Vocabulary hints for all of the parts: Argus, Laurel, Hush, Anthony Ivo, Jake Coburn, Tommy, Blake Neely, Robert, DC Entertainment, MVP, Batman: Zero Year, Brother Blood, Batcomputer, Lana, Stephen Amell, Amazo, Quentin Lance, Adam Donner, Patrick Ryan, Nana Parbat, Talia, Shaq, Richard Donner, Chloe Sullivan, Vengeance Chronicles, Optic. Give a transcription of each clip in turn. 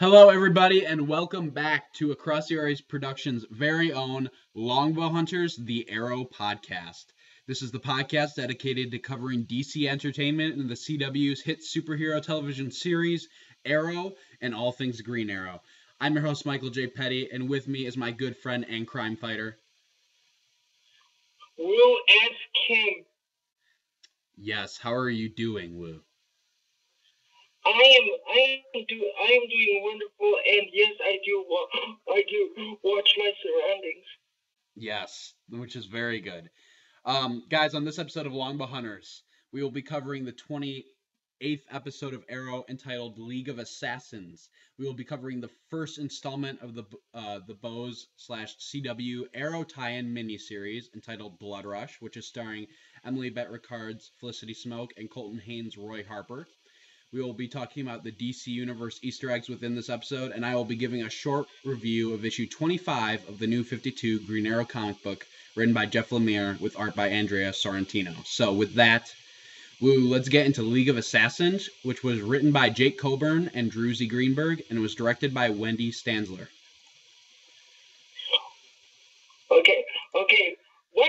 Hello, everybody, and welcome back to Across the Aries Productions' very own Longbow Hunters, the Arrow podcast. This is the podcast dedicated to covering DC Entertainment and the CW's hit superhero television series, Arrow, and all things Green Arrow. I'm your host, Michael J. Petty, and with me is my good friend and crime fighter, Woo S. King. Yes, how are you doing, Woo? I am doing wonderful, and yes, I do watch my surroundings. Yes, which is very good. Guys, on this episode of Longbow Hunters, we will be covering the 28th episode of Arrow entitled League of Assassins. We will be covering the first installment of the Bose/CW Arrow tie-in miniseries entitled Blood Rush, which is starring Emily Bett Ricard's Felicity Smoak and Colton Haynes' Roy Harper. We will be talking about the DC Universe Easter eggs within this episode, and I will be giving a short review of issue 25 of the New 52 Green Arrow comic book, written by Jeff Lemire with art by Andrea Sorrentino. So with that, let's get into League of Assassins, which was written by Jake Coburn and Drew Z. Greenberg, and was directed by Wendy Stanzler. Okay. What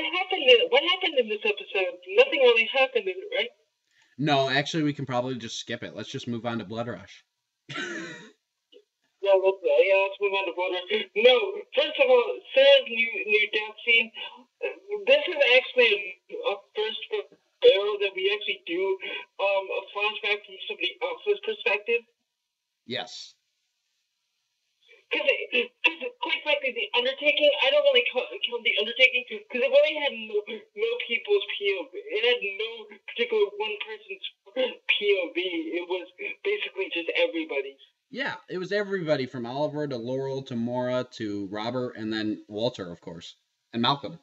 happened in this episode? Nothing really happened in it, right? No, actually, we can probably just skip it. Let's just move on to Blood Rush. Let's move on to Blood Rush. No, first of all, Sarah's new death scene. This is actually a first for Arrow that we actually do a flashback from somebody else's perspective. Yes. Because, quite frankly, The Undertaking, I don't really call it The Undertaking, because it really had no people's POV. It had no particular one person's POV. It was basically just everybody. Yeah, it was everybody, from Oliver to Laurel to Moira to Robert, and then Walter, of course, and Malcolm.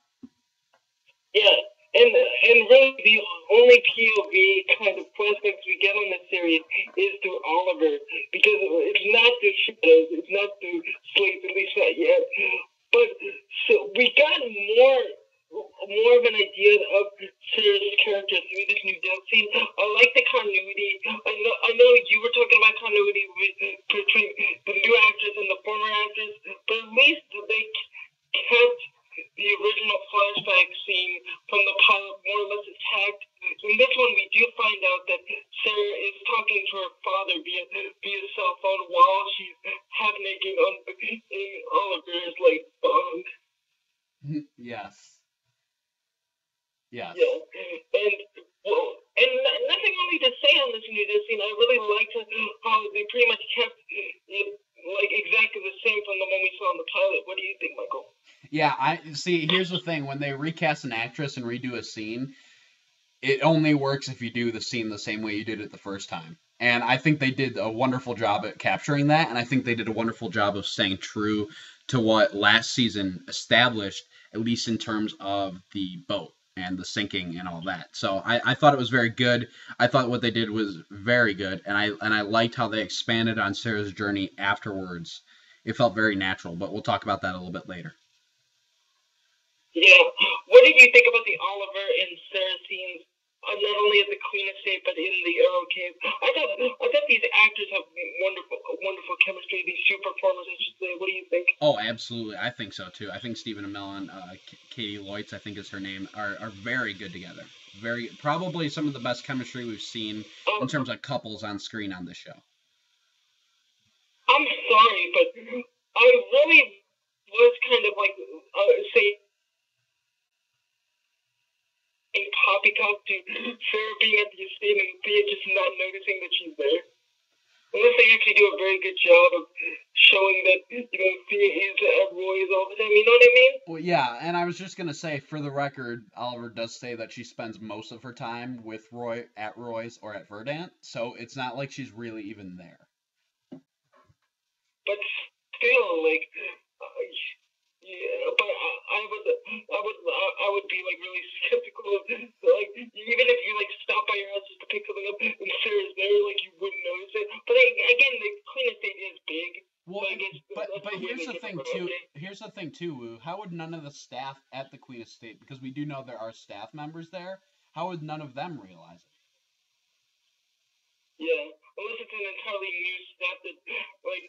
Yeah, and really the only POV kind of prospects we get on this series is through Oliver, because it's not through shadows, it's not through sleep, at least not yet. But so we got more of an idea of Sarah's character through this new death scene. I like the continuity. I know you were talking about continuity between the new actress and the former actress, but at least they kept the original flashback scene from the pilot more or less intact. In this one, we do find out that Sarah is talking to her father via cell phone while she's half-naked in Oliver's like bunk. Yes. Yes. Yeah. And nothing really to say on this new scene. I really liked how they pretty much kept it like exactly the same from the one we saw in the pilot. What do you think, Michael? Yeah, I see. Here's the thing: when they recast an actress and redo a scene, it only works if you do the scene the same way you did it the first time. And I think they did a wonderful job at capturing that, and I think they did a wonderful job of staying true to what last season established, at least in terms of the boat and the sinking and all that. So I thought it was very good. I thought what they did was very good, and I liked how they expanded on Sarah's journey afterwards. It felt very natural, but we'll talk about that a little bit later. Yeah. What did you think about the Oliver and Sarah scenes, not only at the Queen Estate but in the Arrow Cave? I thought these actors have wonderful chemistry. These two performers, I should say. What do you think? Oh, absolutely. I think so too. I think Stephen Amell and Katie Loitz, I think is her name, are very good together. Very probably some of the best chemistry we've seen in terms of couples on screen on this show. I'm sorry, but I really was kind of like poppycock to Sarah being at the estate and Thea just not noticing that she's there. Unless they actually do a very good job of showing that, you know, Thea is at Roy's all the time, you know what I mean? Well, yeah, and I was just going to say, for the record, Oliver does say that she spends most of her time with Roy at Roy's or at Verdant, so it's not like she's really even there. But still, like... Yeah, but I would be like really skeptical of this. Like, even if you like stop by your house just to pick something up and Sarah's there, like you wouldn't notice it. But again, the Queen Estate is big. Well, so I guess but here's the thing too, Wu. How would none of the staff at the Queen Estate, because we do know there are staff members there, how would none of them realize it? Yeah. unless it's an entirely new step that like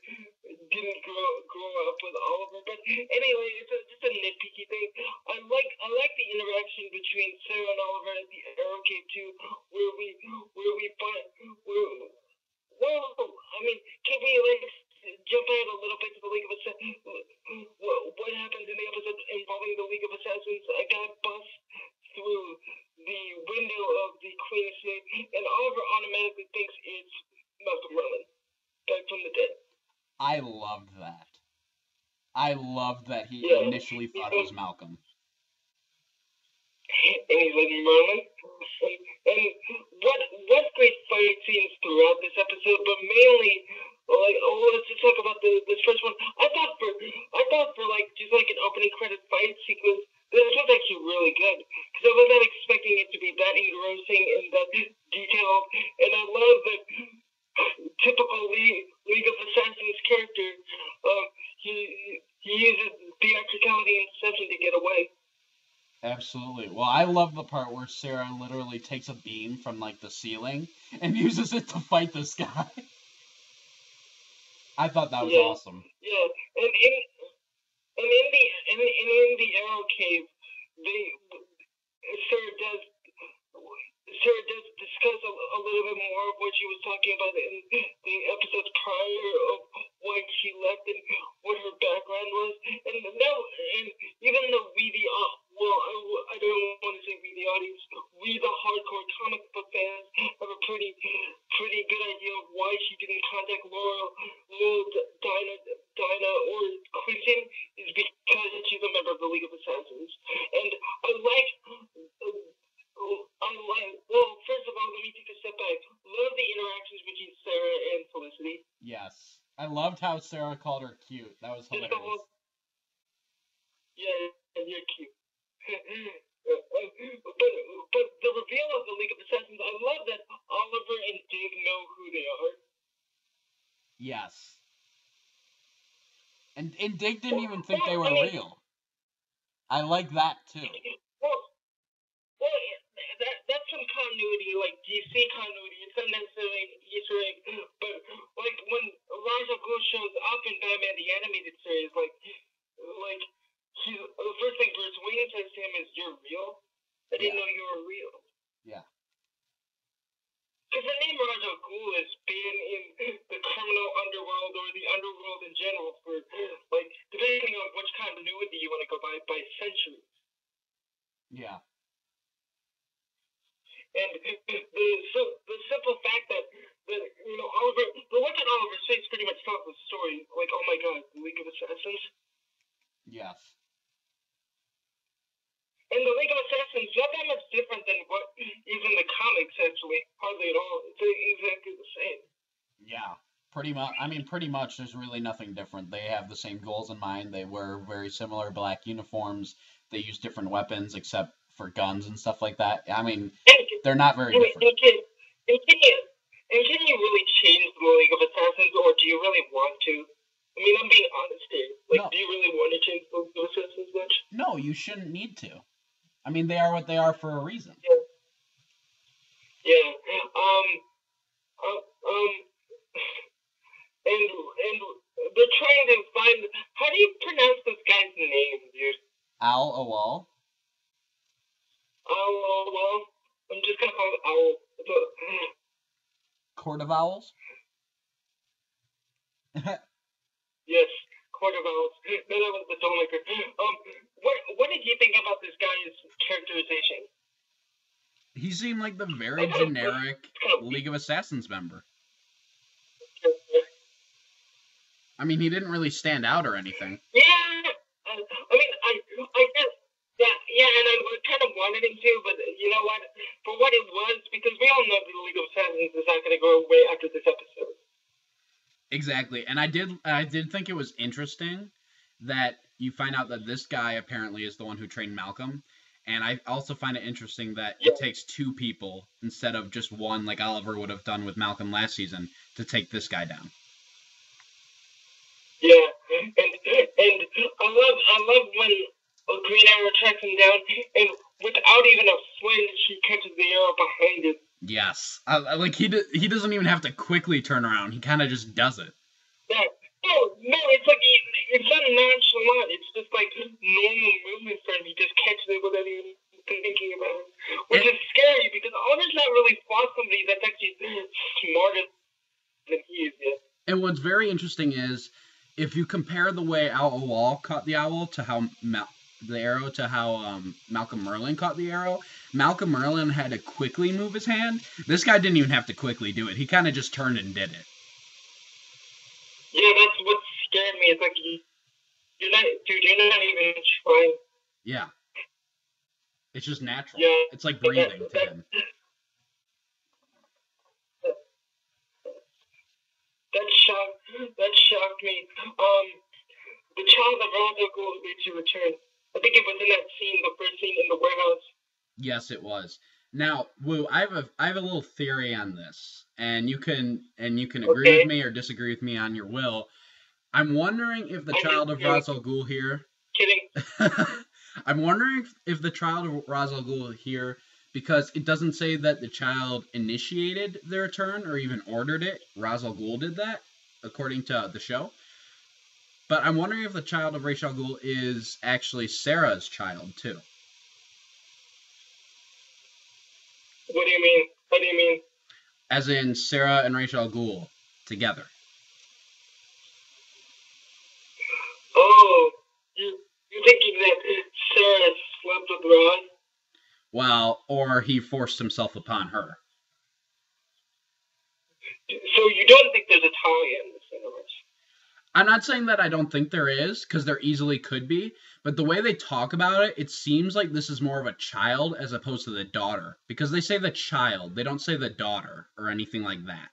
didn't grow up with Oliver. But anyway, it's just a nitpicky thing. I like the interaction between Sarah and Oliver at the Arrow Cave too, where we find. Whoa! I mean, can we like jump ahead a little bit to the League of Assassins? What happens in the episode involving the League of Assassins? A guy busts through the window of the Queen Estate, and Oliver automatically thinks it's Malcolm Merlyn, back from the dead. I loved that. I loved that he initially thought it was Malcolm. And he's like, Merlyn? And what great fight scenes throughout this episode, but mainly, like, let's just talk about this first one. I thought for like, just like an opening credit fight sequence, this was actually really good, because I was not expecting it to be that engrossing and that detailed, and I love that typical League of Assassins character, he uses theatricality and deception to get away. Absolutely. Well, I love the part where Sarah literally takes a beam from, like, the ceiling and uses it to fight this guy. I thought that was awesome. Yeah, and in the Arrow Cave, Sarah does discuss a little bit more of what she was talking about in the episodes prior of why she left and what her background was. And even though I don't want to say we, the audience, we, the hardcore comic book fans, have a pretty good idea of why she didn't contact Laurel, Dinah, or Quentin, is because she's a member of the League of Assassins. And well, first of all, let me take a step back. Love the interactions between Sarah and Felicity. Yes. I loved how Sarah called her cute. That was hilarious. Yeah, you're cute. But the reveal of the League of Assassins, I love that Oliver and Dig know who they are. Yes. And Dig didn't even think they were real. I like that, too. That's some continuity, like DC continuity. It's not necessarily an Easter egg, but like when Ra's al Ghul shows up in Batman the Animated Series, like the first thing Bruce Wayne says to him is, "You're real? I didn't know you were real." Yeah. Because the name Ra's al Ghul has been in the criminal underworld or the underworld in general for, like, depending on which continuity you want to go by centuries. Yeah. And the simple fact that you know, Oliver, the look at Oliver's face pretty much tells the story. Like, oh my God, the League of Assassins. Yes. And the League of Assassins, not that much different than what is in the comics, actually. Hardly at all. It's exactly the same. Yeah, pretty much. I mean, pretty much. There's really nothing different. They have the same goals in mind. They wear very similar black uniforms. They use different weapons, except for guns and stuff like that. I mean, they're not very different. And can you really change the League of Assassins, or do you really want to? I mean, I'm being honest here. Like, no. Do you really want to change the League of Assassins much? No, you shouldn't need to. I mean, they are what they are for a reason. Yeah. And they're trying to find. How do you pronounce this guy's name, dude? Al-Awal. Owl, well, I'm just gonna call it Owl. Court of Owls? Yes, Court of Owls. No, that was the Donmaker. What did you think about this guy's characterization? He seemed like the very generic League of Assassins member. I mean, he didn't really stand out or anything. Yeah! Wanted him to, but you know what? For what it was, because we all know that the League of Assassins is not going to go away after this episode. Exactly, and I did think it was interesting that you find out that this guy apparently is the one who trained Malcolm, and I also find it interesting that it takes two people instead of just one, like Oliver would have done with Malcolm last season, to take this guy down. Yeah, and I love when Green Arrow tracks him down, and without even a flinch, he catches the arrow behind him. Yes. Like, he doesn't even have to quickly turn around. He kind of just does it. Yeah. Oh, no, it's like, it's not nonchalant. It's just, like, normal movement for him. He just catches it without even thinking about it. Which is scary, because Oliver's not really fought somebody that's actually smarter than he is yet. And what's very interesting is, if you compare the way Al Awal caught the owl to how the arrow to how Malcolm Merlyn caught the arrow, Malcolm Merlyn had to quickly move his hand. This guy didn't even have to quickly do it. He kind of just turned and did it. Yeah, that's what scared me. It's like, you're not even trying. Yeah. It's just natural. Yeah. It's like breathing to him. That shocked me. The child of Rondo goes to return. I think it was in that scene, the first scene in the warehouse. Yes, it was. Now, Woo, I have a little theory on this, and you can agree with me or disagree with me on your will. I'm wondering if the child of Ra's al Ghul here. Kidding. I'm wondering if the child of Ra's al Ghul here, because it doesn't say that the child initiated the return or even ordered it. Ra's al Ghul did that, according to the show. But I'm wondering if the child of Ra's al Ghul is actually Sarah's child, too. What do you mean? What do you mean? As in Sarah and Ra's al Ghul together. Oh, you're thinking that Sarah slept with Ron? Well, or he forced himself upon her. So you don't think there's a tie in this universe? I'm not saying that I don't think there is, because there easily could be, but the way they talk about it, it seems like this is more of a child as opposed to the daughter, because they say the child, they don't say the daughter or anything like that.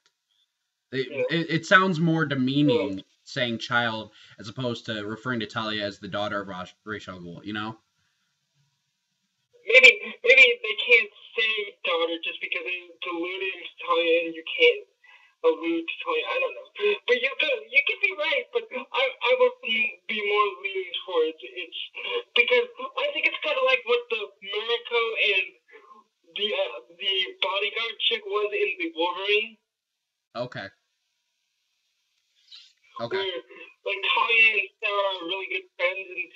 It sounds more demeaning saying child as opposed to referring to Talia as the daughter of Ra's al Ghul, you know? Maybe they can't say daughter just because it's alluding to Talia and you can't. Allude to Talia, I don't know, but you could be right. But I would be more leaning towards it's because I think it's kind of like what the Miracle and the bodyguard chick was in the Wolverine. Okay. Okay. Where, like, Talia and Sarah are really good friends, and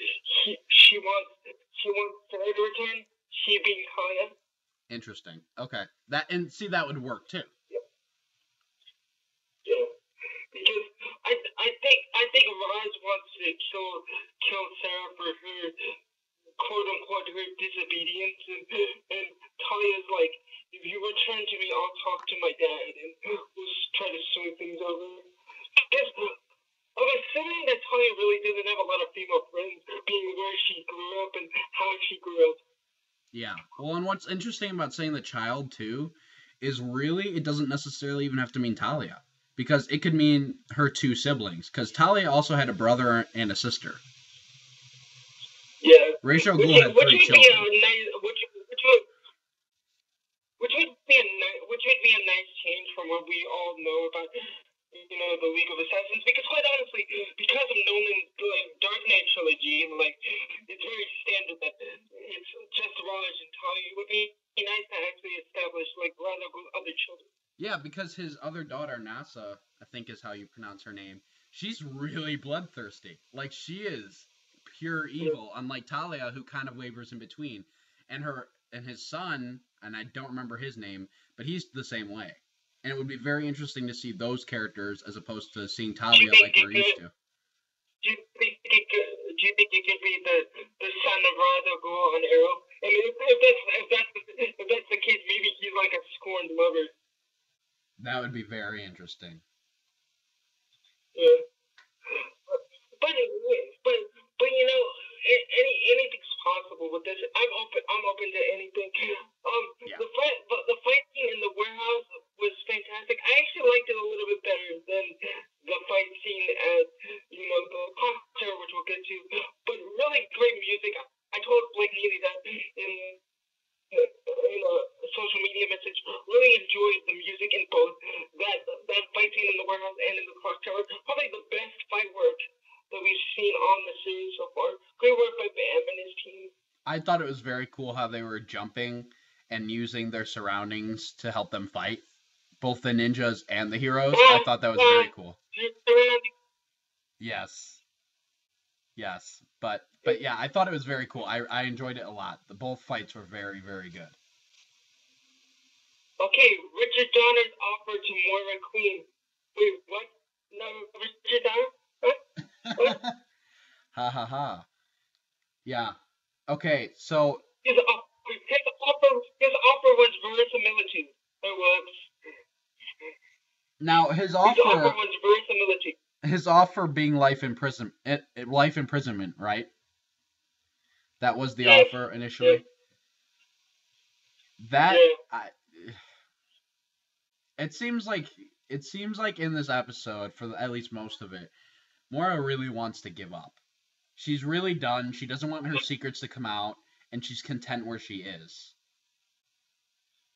she wants Sarah to return. She being Talia. Interesting. Okay. That and see that would work too. Because I think Roz wants to kill Sarah for her quote unquote her disobedience, and Talia's like, if you return to me, I'll talk to my dad and we'll try to swing things over. Because I'm assuming that Talia really doesn't have a lot of female friends, being where she grew up and how she grew up. Yeah. Well, and what's interesting about saying the child too is really it doesn't necessarily even have to mean Talia. Because it could mean her two siblings. Because Talia also had a brother and a sister. Yeah. Ra's al Ghul had three children. Which would be a nice change from what we all know about, you know, the League of Assassins. Because quite honestly, because of Nolan's like Dark Knight trilogy, like it's very standard that it's just Raj and Talia. It would be nice to actually establish like Ra's al Ghul's other children. Yeah, because his other daughter, Nasa, I think is how you pronounce her name, she's really bloodthirsty. Like, she is pure evil, unlike Talia, who kind of wavers in between. And his son, and I don't remember his name, but he's the same way. And it would be very interesting to see those characters as opposed to seeing Talia like we're used to. Do you think you could be the son of Ra's al Ghul on Arrow? I mean, if that's the case, maybe he's like a scorned lover. That would be very interesting. Yeah. But you know, anything's possible with this. I'm open to anything. Yeah. The fight scene in the warehouse was fantastic. I actually liked it a little bit better than the fight scene at, you know, the concert, which we'll get to. But really great music. I told Blake Neely that in a social media message, really enjoyed the music in both that fight scene in the warehouse and in the clock tower. Probably the best fight work that we've seen on the series so far. Great work by Bam and his team. I thought it was very cool how they were jumping and using their surroundings to help them fight, both the ninjas and the heroes. I thought that was really cool. Yes. But yeah, I thought it was very cool. I enjoyed it a lot. The both fights were very, very good. Okay, Richard Donner's offer to Moira Queen. Wait, what? No, Richard Donner? What? Ha ha ha. Yeah. Okay, so... His offer was verisimilitude. It was... Now, his offer was verisimilitude. His offer being life imprisonment, right? That was the offer initially. Yeah. It seems like in this episode, for at least most of it, Moira really wants to give up. She's really done. She doesn't want her secrets to come out, and she's content where she is.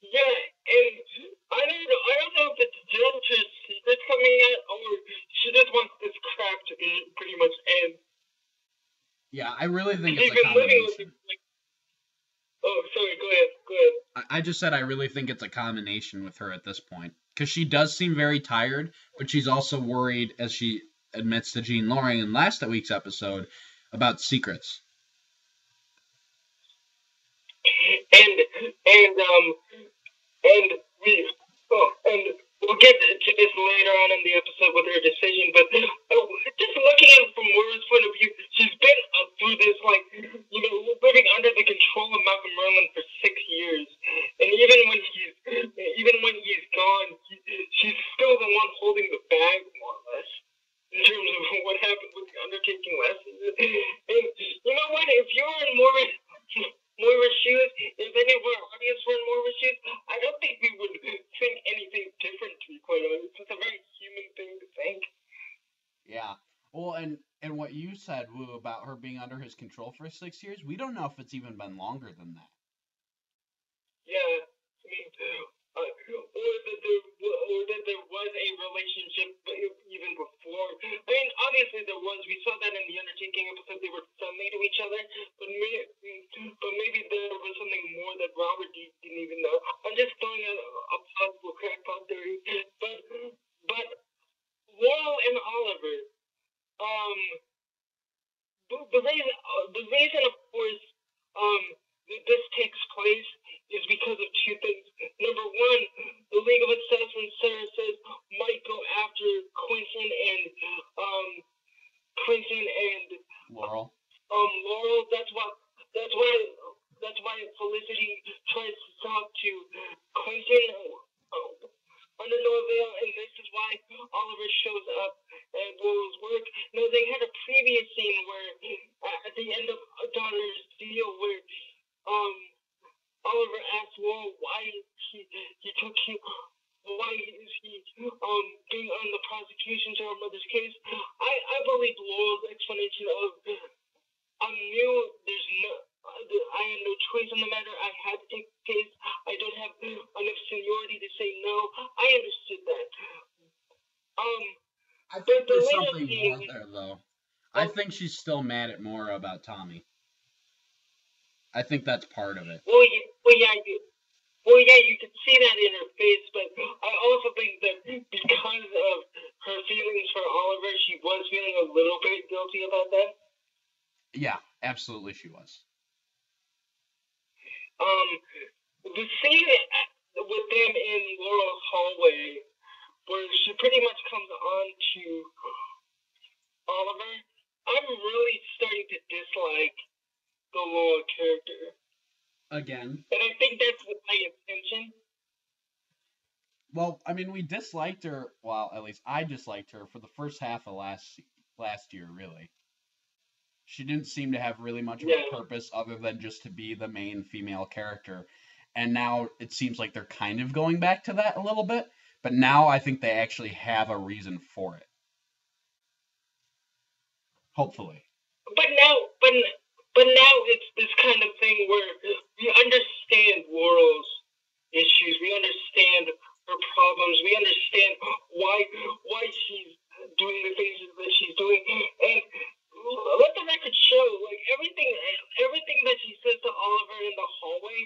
Yeah, and I don't know if it's just her secrets coming out, or she just wants this crap to be pretty much end. Yeah, I really think it's a combination. Oh, sorry, go ahead. I just said I really think it's a combination with her at this point. Because she does seem very tired, but she's also worried, as she admits to Jean Loring in last week's episode, about secrets. And we'll get to this later on in the episode with her decision, but just looking at it from Moira's point of view, she's been up through this, like, you know, living under the control of Malcolm Merlyn for 6 years, and even when he's gone, she's still the one holding the bag, more or less, in terms of what happened with the Undertaking last season. And you know what, if you're in Moira's shoes, if any of our audience were in Moira's shoes, I don't think we would think anything different, to be quite honest. It's a very human thing to think. Yeah. Well, and what you said, Woo, about her being under his control for 6 years, we don't know if it's even been longer than that. Yeah. I mean, or that there was a relationship even before. I mean, obviously there was. We saw that in the Undertaking episode. They were friendly to each other, but maybe there was something more that Robert didn't even know. I'm just throwing out a possible crackpot theory. But Laurel and Oliver, the reason, of course, that this takes place is because of two things. Number one, the League of Assassins, Sarah says, might go after Quentin and Laurel. Laurel. That's why Felicity tries to talk to Quentin under no avail, and this is why Oliver shows up at Laurel's work. No, they had a previous scene where at the end of Donner's deal, where Oliver asked Laurel why is he being on the prosecution to her mother's case. I believe Laurel's explanation of I knew there's no I had no choice in the matter. I had to take the case. I don't have enough seniority to say no. I understood that. I think there's something more there though. I think she's still mad at Moira about Tommy. I think that's part of it. Well, yeah, you could see that in her face, but I also think that because of her feelings for Oliver, she was feeling a little bit guilty about that. Yeah, absolutely she was. The scene with them in Laurel's hallway, where she pretty much comes on to Oliver, I'm really starting to dislike the Laurel character. Again. And I think that's with my intention. Well, I mean, we disliked her, well, at least I disliked her for the first half of last year, really. She didn't seem to have really much of a purpose other than just to be the main female character. And now it seems like they're kind of going back to that a little bit, but now I think they actually have a reason for it. Hopefully. But now it's this kind of thing where we understand Laurel's issues, we understand her problems, we understand why she's doing the things that she's doing, and let the record show, like, everything that she says to Oliver in the hallway,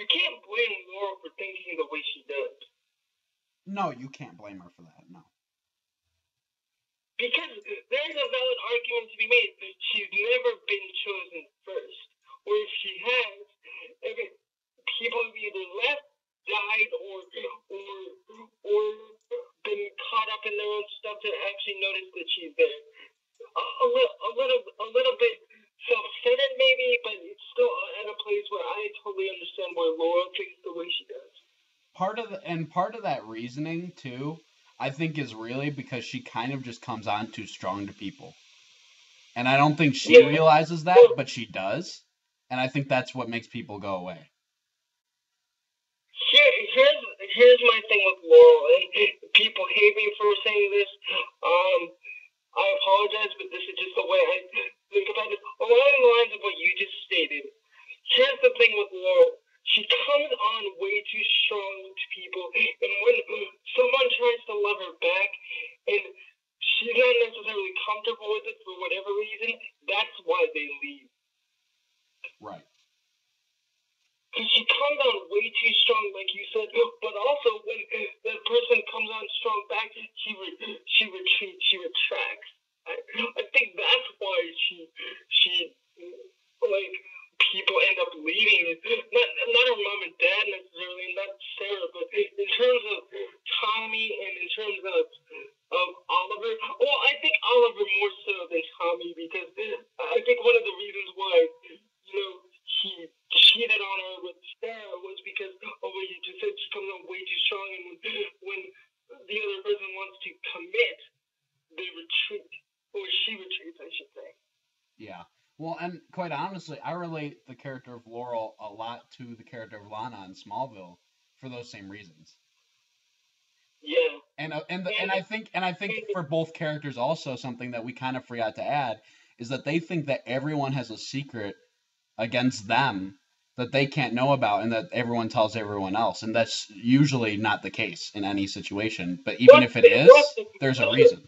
you can't blame you can't blame her for that, no. Because there's a valid argument to be made that she's never been chosen first. Or if she has, people have either left, died, or been caught up in their own stuff to actually notice that she's there. A little bit self-centered maybe, but it's still at a place where I totally understand why Laurel thinks the way she does. Part of that reasoning too, I think, is really because she kind of just comes on too strong to people. And I don't think she realizes that, but she does. And I think that's what makes people go away. Here's my thing with Laurel, and people hate me for saying this. I apologize, but this is just the way I think about it. Along the lines of what you just stated, here's the thing with Laurel. She comes on way too strong to people, and when someone tries to love her back, and she's not necessarily comfortable with it for whatever reason, that's why they leave. Right. Because she comes on way too strong, like you said, but also when the person comes on strong back, she retreats, she retracts. I think that's why she people end up leaving. Not her mom and dad necessarily, not Sarah, but in terms of Tommy and in terms of Oliver. Well, I think Oliver more so than Tommy, because I think one of the reasons why, you know, he cheated on her with Sarah was because of what you just said. She comes on way too strong, and when the other person wants to commit, they retreat, or she retreats, I should say. Yeah. Well, and quite honestly, I relate the character of Laurel a lot to the character of Lana in Smallville for those same reasons. Yeah. And I think for both characters also, something that we kind of forgot to add is that they think that everyone has a secret against them that they can't know about, and that everyone tells everyone else, and that's usually not the case in any situation. But even if it is, there's a reason.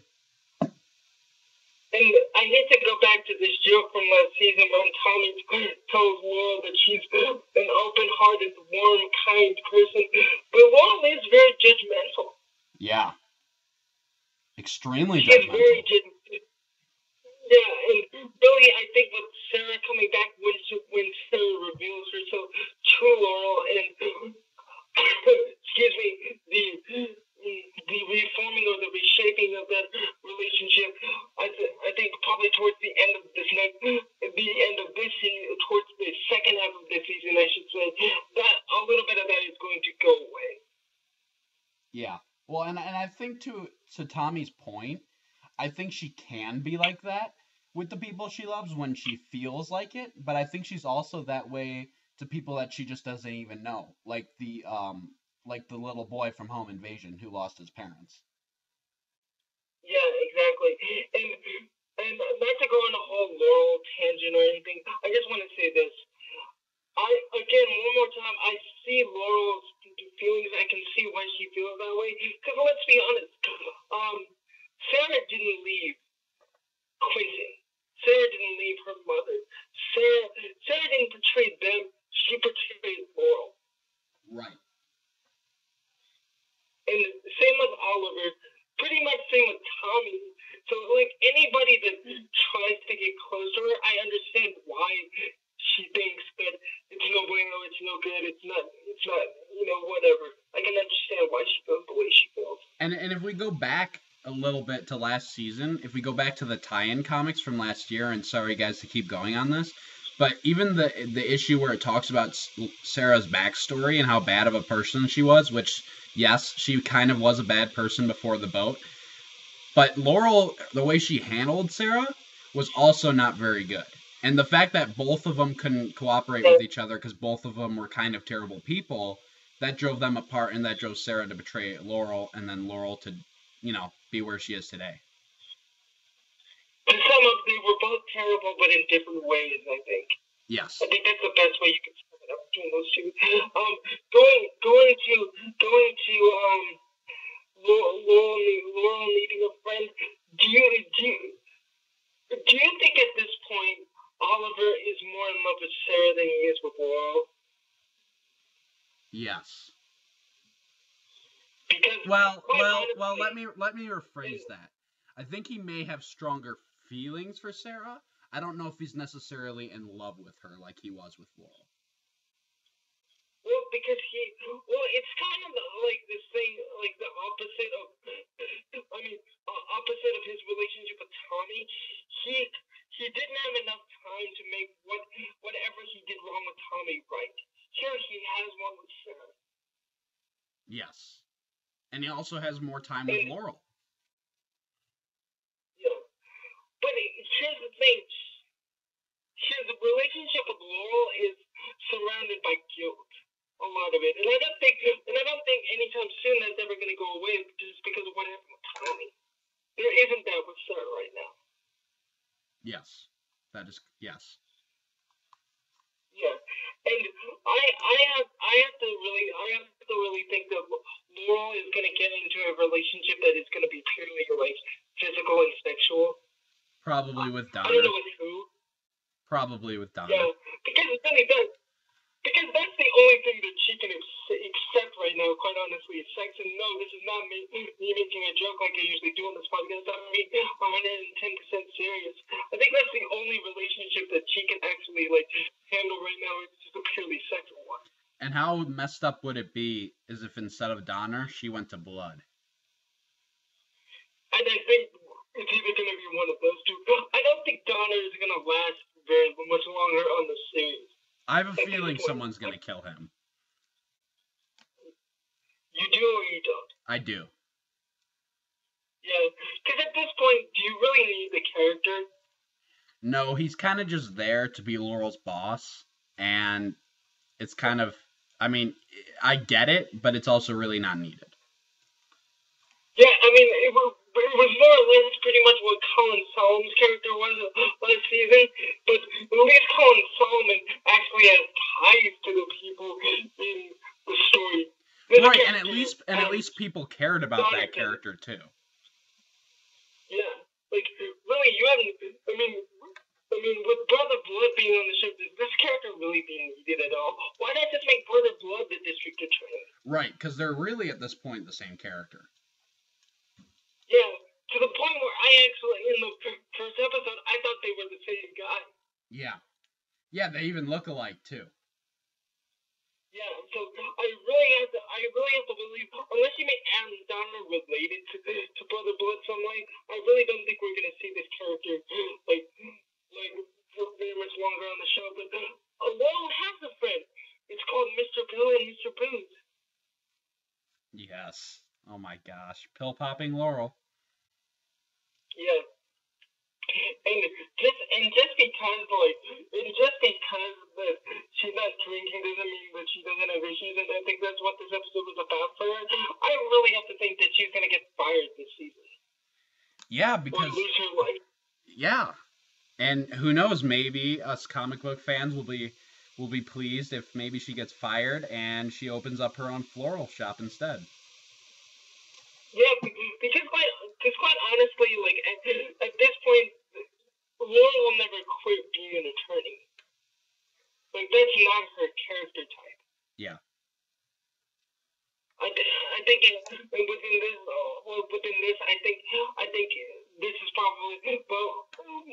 And I hate to go back to this joke from last season when Tommy tells Laurel that she's an open-hearted, warm, kind person. But Laurel is very judgmental. Yeah. Extremely judgmental. Yeah, and really, I think with Sarah coming back, when Sarah reveals herself to Laurel and, excuse me, the reforming or the reshaping of that relationship, I think probably towards the end of this season, towards the second half of this season, I should say, that a little bit of that is going to go away. Yeah. Well, and I think to Tommy's point, I think she can be like that with the people she loves when she feels like it, but I think she's also that way to people that she just doesn't even know, like the little boy from Home Invasion who lost his parents. Yeah, exactly. And not to go on a whole Laurel tangent or anything, I just want to say this. Again, one more time, I see Laurel's feelings. I can see why she feels that way. Because let's be honest, Sarah didn't leave Quentin. Sarah didn't leave her mother. Sarah didn't betray them. She betrayed Laurel. Right. And same with Oliver, pretty much same with Tommy. So, anybody that tries to get close to her, I understand why she thinks that it's no bueno, it's no good, it's not, whatever. I can understand why she feels the way she feels. And if we go back a little bit to last season, if we go back to the tie-in comics from last year, and sorry guys to keep going on this, but even the issue where it talks about Sarah's backstory and how bad of a person she was, which, yes, she kind of was a bad person before the boat, but Laurel, the way she handled Sarah, was also not very good. And the fact that both of them couldn't cooperate with each other because both of them were kind of terrible people, that drove them apart, and that drove Sarah to betray Laurel, and then Laurel to, be where she is today. To sum up, they were both terrible, but in different ways, I think. Yes. I think that's the best way you can sum it up between those two. Going to Laurel needing a friend. Do you think at this point Oliver is more in love with Sarah than he is with Laurel? Yes. Because Well, let me rephrase that. I think he may have stronger feelings for Sarah. I don't know if he's necessarily in love with her like he was with Laurel. Well, because it's kind of like this thing, like the opposite of, opposite of his relationship with Tommy. He didn't have enough time to make whatever he did wrong with Tommy right. Here he has one with Sarah. Yes. And he also has more time with Laurel. Yeah. But here's the thing. His relationship with Laurel is surrounded by guilt. A lot of it. And I don't think anytime soon that's ever going to go away just because of what happened with Tommy. There isn't that with Sarah right now. Yes. That is, yes. Yeah. And I have to really think that Laurel is going to get into a relationship that is going to be purely like physical and sexual. Probably with Donald. I don't know with who. Probably with Donald. Yeah, because that's the only thing that she can accept right now, quite honestly, is sex. And no, this is not me making a joke like I usually do on this podcast. I'm 110% serious. I think that's the only relationship that she can actually like handle right now. It's just a purely sexual one. And how messed up would it be is if instead of Donner, she went to Blood? And I think it's either going to be one of those two. I don't think Donner is going to last very much longer on the series. I have a feeling someone's going to kill him. You do or you don't? I do. Yeah, because at this point, do you really need the character? No, he's kind of just there to be Laurel's boss, and it's kind of... I mean, I get it, but it's also really not needed. Yeah, I mean, it was more or less pretty much what Colin Solomon's character was last season, but at least Colin Solomon actually has ties to the people in the story. Right, and at least people cared about that character too. Yeah, like really, you haven't. I mean, with Brother Blood being on the ship, does this character really be needed at all? Why not just make Brother Blood the district attorney? Right, because they're really, at this point, the same character. Yeah, to the point where I actually, in the first episode, I thought they were the same guy. Yeah. Yeah, they even look alike, too. Yeah, so I really have to believe, unless you make Adam Donner related to Brother Blood some way, I really don't think we're going to see this character, like for very much longer on the show, but Laurel has a friend. It's called Mr. Pill and Mr. Booze. Yes. Oh my gosh. Pill popping Laurel. Yeah. And just because that she's not drinking doesn't mean that she doesn't have issues, and I think that's what this episode was about for her. I really have to think that she's gonna get fired this season. Yeah, because or lose her life. Yeah. And who knows, maybe us comic book fans will be pleased if maybe she gets fired and she opens up her own floral shop instead. Yeah, because quite honestly, like at this point, Laura will never quit being an attorney. Like that's not her character type. Yeah. I think this is probably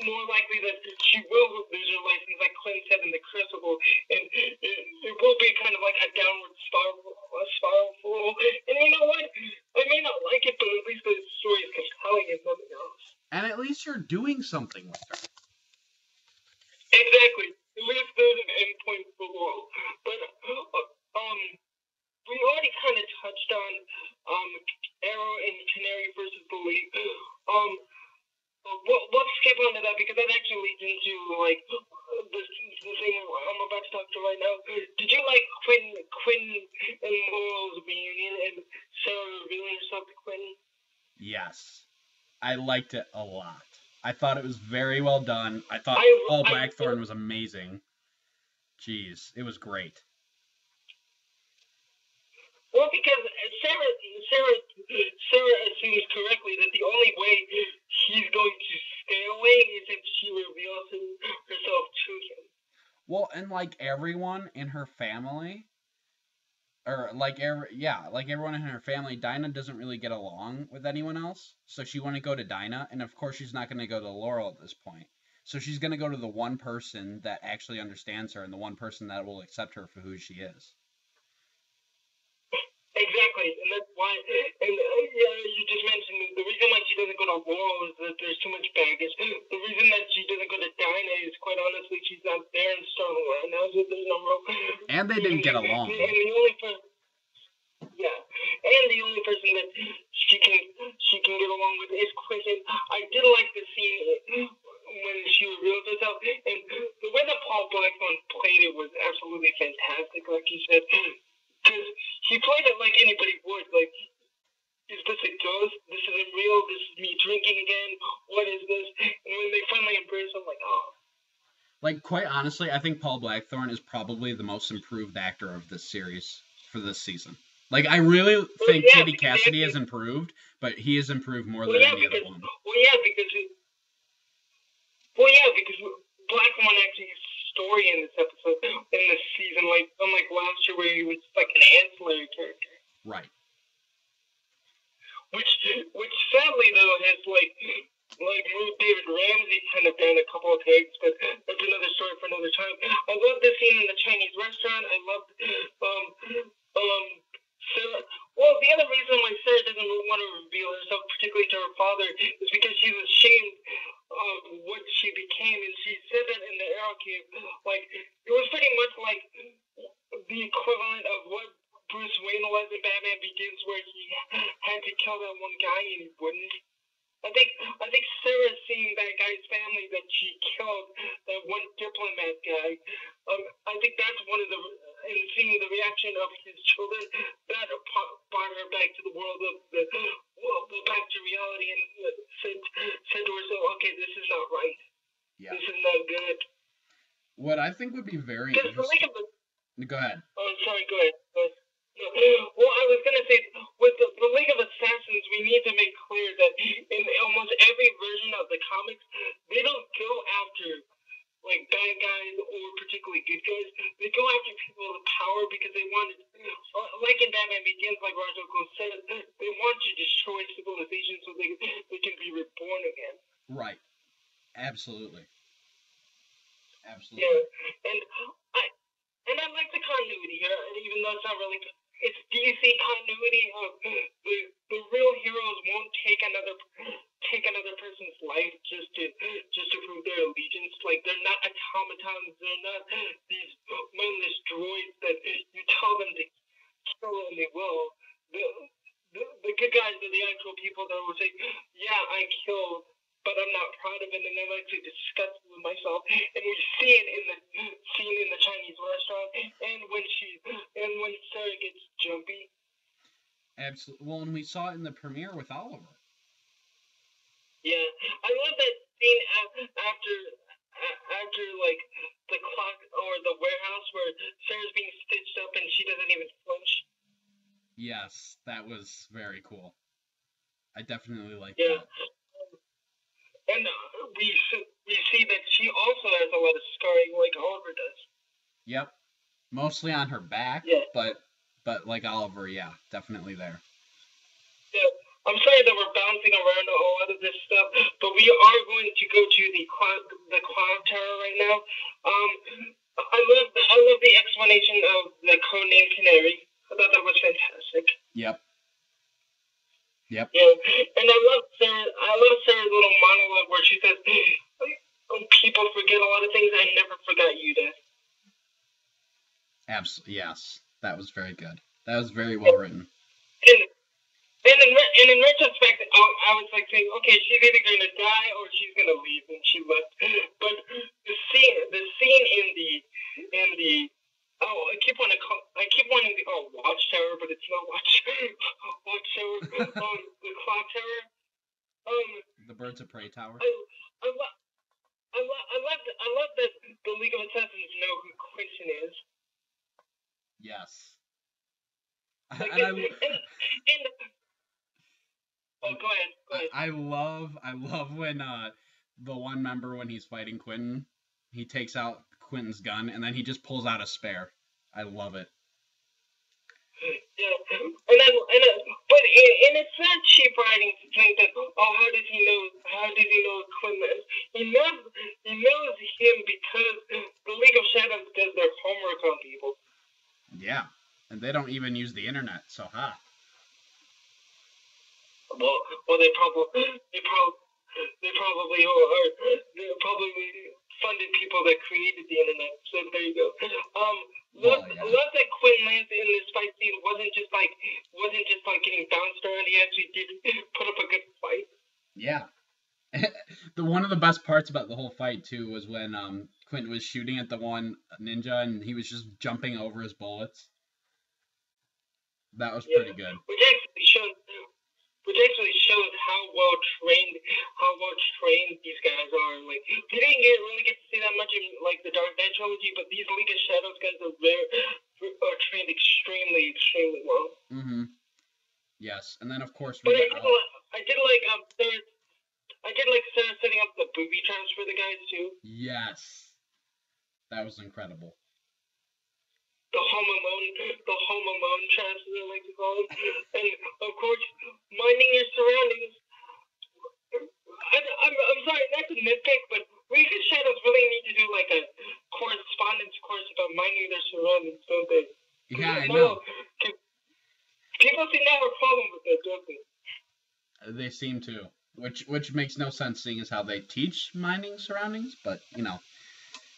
more likely that she will lose her license, like Clint said in the Crucible, and it will be kind of like a downward spiral. And you know what? I may not like it, but at least the story is compelling and nothing else. And at least you're doing something with her. Exactly. At least there's an end point for Laurel. But we already kind of touched on Arrow and Canary versus the League. We'll skip on to that because that actually leads into like the thing I'm about to talk to right now. Did you like Quinn and Laurel's reunion and Sarah revealing herself to Quinn? Yes, I liked it a lot. I thought it was very well done. I thought Paul Blackthorne was amazing. Jeez, it was great. Well, because Sarah assumes correctly that the only way he's going to stay away is if she reveals herself to him. Well, and like everyone in her family or like everyone in her family, Dinah doesn't really get along with anyone else, so she wanted to go to Dinah, and of course she's not going to go to Laurel at this point. So she's going to go to the one person that actually understands her and the one person that will accept her for who she is. Exactly, and that's why, and you just mentioned the reason why she doesn't go to Laurel is that there's too much baggage. The reason that she doesn't go to Dinah is, quite honestly, she's not there and struggling right now, so there's no real... And they didn't get along. And the only person, yeah, and the only person that she can get along with is Quentin. I did like the scene when she revealed herself, and the way that Paul Blackthorne played it was absolutely fantastic, like you said. Because he played it like anybody would. Like, is this a ghost? This isn't real. This is me drinking again. What is this? And when they finally embrace him, I'm like, oh. Like, quite honestly, I think Paul Blackthorne is probably the most improved actor of this series for this season. Like, I really think Katie Cassidy has improved, but he has improved more than any other one. Well, yeah, because Blackthorne actually is story in this episode, in this season, like unlike last year where he was like an ancillary character. Right. Which sadly though has like moved David Ramsey kind of down a couple of pegs, but that's another story for another time. I love the scene in the Chinese restaurant. I loved Sarah. Well, the other reason why Sarah doesn't want to reveal herself, particularly to her father, is because she's ashamed of what she became, and she said that in the Arrow Cave. Like, it was pretty much like the equivalent of what Bruce Wayne was in Batman Begins, where he had to kill that one guy and he wouldn't. I think Sarah seeing that guy's family that she killed, that one diplomat guy, I think that's one of the, and seeing the reaction of his children, that brought her back to the world of the, well, back to reality, and said to herself, okay, this is not right. Yeah. This is not good. What I think would be very interesting. Go ahead. Oh, sorry, go ahead. Well, I was going to say, with the League of Assassins, we need to make clear that in almost every version of the comics, they don't go after, like, bad guys or particularly good guys. They go after people with power because they want to, like in Batman Begins, like Ra's al Ghul said, they want to destroy civilization so they can be reborn again. Right. Absolutely. Yeah, and I like the continuity here, even though it's not really... It's DC continuity of the real heroes won't take another person's life just to prove their allegiance. Like, they're not automatons. They're not these mindless droids that you tell them to kill and they will. The good guys are the actual people that will say, yeah, I killed, but I'm not proud of it, and I'm actually disgusted with myself. And we see it in the scene in the Chinese restaurant, and when Sarah gets jumpy. Absolutely. Well, and we saw it in the premiere with Oliver. Yeah, I love that scene after like the clock or the warehouse where Sarah's being stitched up and she doesn't even flinch. Yes, that was very cool. I definitely liked that. And we see that she also has a lot of scarring, like Oliver does. Yep, mostly on her back. Yeah. But like Oliver, yeah, definitely there. Yeah, I'm sorry that we're bouncing around a lot of this stuff, but we are going to go to the clock tower right now. I love the explanation of the codename Canary. I thought that was fantastic. Yep. Yep. Yeah, and I love Sarah's little monologue where she says, oh, people forget a lot of things. I never forgot you, Dad. Absolutely, yes. That was very good. That was very well written. And in retrospect, I was like saying, okay, she's either going to die or she's going to leave, and she left. But the scene in the oh, I keep wanting to call it Watchtower, but it's not Watchtower. The Clock Tower. The Birds of Prey Tower. I love that the League of Assassins know who Quentin is. Yes. Like, and go ahead. I love when the one member, when he's fighting Quentin, he takes out Quentin's gun, and then he just pulls out a spare. I love it. Yeah, and but in a sense, sheep riding to think that, oh, how does he know? How does he know Quinlan? He knows him because the League of Shadows does their homework on people. Yeah, and they don't even use the internet, so ha. Huh? Well, they probably funded people that created the internet. So there you go. Love that Quentin Lance in this fight scene wasn't just like getting bounced around. He actually did put up a good fight. Yeah. The one of the best parts about the whole fight too was when Quentin was shooting at the one ninja and he was just jumping over his bullets. That was pretty good. Which actually shows how well trained these guys are. Like, we didn't really get to see that much in like the Dark Knight trilogy, but these League of Shadows guys are trained extremely well. Mhm. Yes, and then of course. I did like Sarah setting up the booby traps for the guys too. Yes, that was incredible. The Home Alone traps, as I like to call them. And, of course, minding your surroundings. I'm sorry, not to nitpick, but League of Shadows really need to do, like, a correspondence course about minding their surroundings, don't they? Yeah, I know. People seem to have a problem with that, don't they? They seem to. Which makes no sense, seeing as how they teach minding surroundings, but, you know,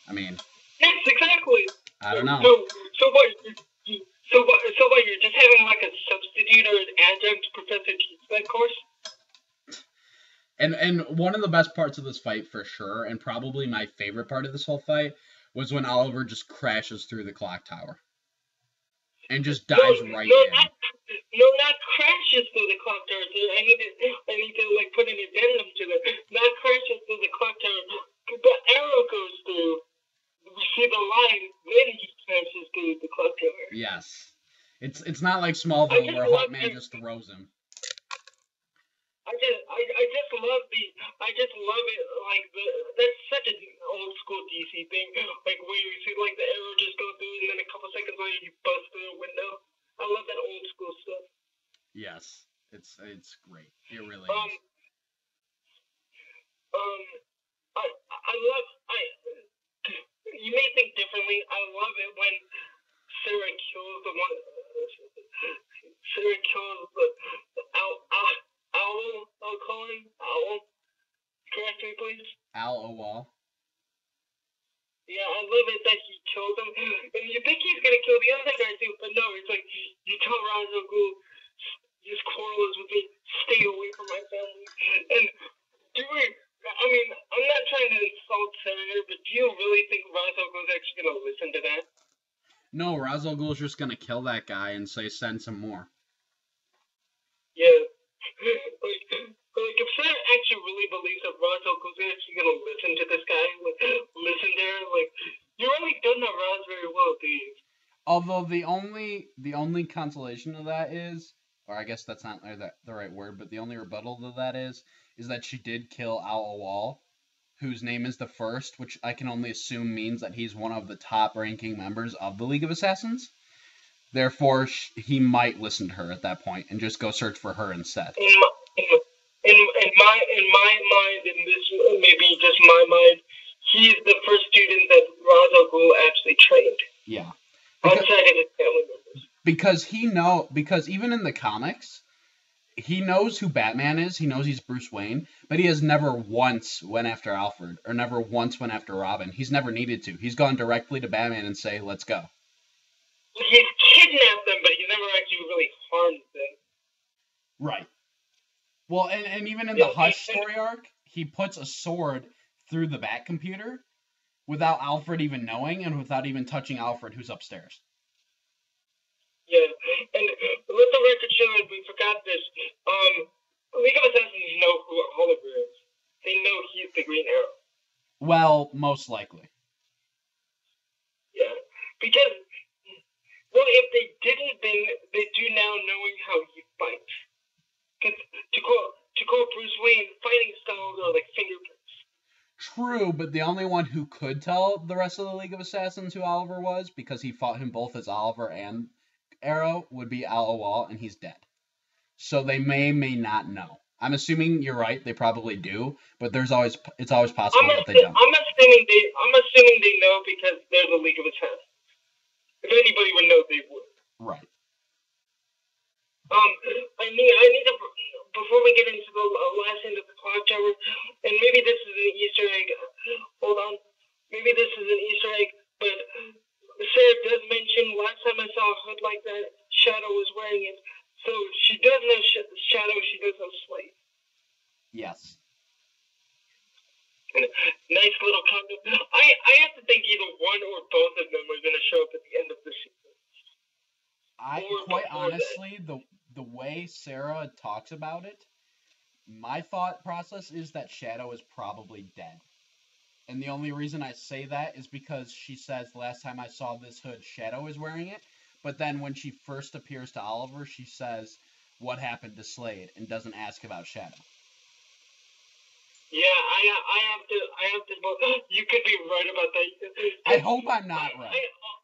I mean... Yes, exactly! I don't know. So what? You're just having like a substitute or an adjunct professor teach that course? And one of the best parts of this fight for sure, and probably my favorite part of this whole fight, was when Oliver just crashes through the clock tower and just dives in. Not crashes through the clock tower. I need to like put an addendum to that. Not crashes through the clock tower. The arrow goes through. We see the line, then he crashes through the clock tower. Yes. It's not like Smallville where a hot man just throws him. I just love it, like, that's such an old school DC thing, like, where you see, like, the arrow just go through, and then a couple seconds later you bust through a window. I love that old school stuff. Yes. It's great. It really is. You may think differently. I love it when Sarah kills the owl. I'll call him Owl. Correct me, please. Owl. Yeah, I love it that he killed him. And you think he's gonna kill the other guy too, but no. It's like you tell Ra's al Ghul, his quarrel is with me. Stay away from my family. And I mean, I'm not trying to insult Sarah, but do you really think Ra's al Ghul's actually going to listen to that? No, Ra's al Ghul's just going to kill that guy and say, send some more. Yeah. Like, if Sarah actually really believes that Ra's al Ghul's actually going to listen to this guy, listen to her, like, you really don't know Ra's very well, do you? Although the only consolation to that is, or I guess that's not the right word, but the only rebuttal to that is that she did kill Al-Awwal, whose name is the First, which I can only assume means that he's one of the top-ranking members of the League of Assassins. Therefore, he might listen to her at that point and just go search for her instead. In my mind, and this may be just my mind, he's the first student that Ra's al Ghul actually trained. Yeah. Outside of his family members. Because even in the comics, he knows who Batman is, he knows he's Bruce Wayne, but he has never once went after Alfred, or never once went after Robin. He's never needed to. He's gone directly to Batman and say, let's go. He's kidnapped them, but he's never actually really harmed them. Right. Well, and even in the Hush story arc, he puts a sword through the Batcomputer without Alfred even knowing, and without even touching Alfred, who's upstairs. Yeah, and let the record show that we forgot this. League of Assassins know who Oliver is. They know he's the Green Arrow. Well, most likely. Yeah, because, well, if they didn't, then they do now, knowing how he fights. Because to quote Bruce Wayne, fighting styles are like fingerprints. True, but the only one who could tell the rest of the League of Assassins who Oliver was, because he fought him both as Oliver and Arrow would be Al Awwal, and he's dead. So they may not know. I'm assuming you're right. They probably do, but it's always possible that they don't. I'm assuming they know because they're the League of Assassins. If anybody would know, they would. Right. I need to, before we get into the last end of the clock tower, and maybe this is an Easter egg. Hold on. Maybe this is an Easter egg, but Sarah does mention last time I saw a hood like that, Shadow was wearing it. So she does know Shadow, she does know Slate. Yes. Nice little comment. I have to think either one or both of them are going to show up at the end of the season. The way Sarah talks about it, my thought process is that Shadow is probably dead. And the only reason I say that is because she says, last time I saw this hood, Shadow is wearing it. But then when she first appears to Oliver, she says, what happened to Slade? And doesn't ask about Shadow. Yeah, I have to. You could be right about that. I hope I'm not right.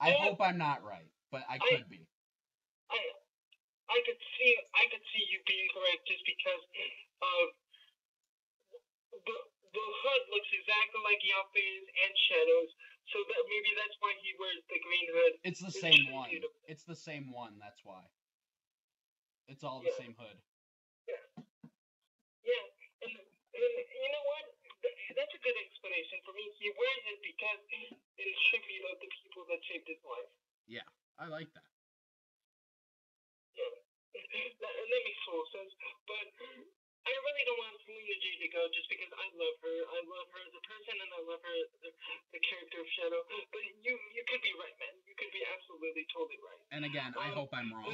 I hope I'm not right, but I could be. I could see you being correct just because the hood looks exactly like Yalfe's and Shadow's, so that maybe that's why he wears the green hood. It's the same one. It's the same one. That's why. It's all the same hood. Yeah. And you know what? That's a good explanation for me. He wears it because it's tribute of the people that shaped his life. Yeah, I like that. Yeah, and that makes full sense. But I really don't want Selena J to go just because I love her. I love her as a person, and I love her as the character of Shadow. But you could be right, man. You could be absolutely, totally right. And again, I hope I'm wrong.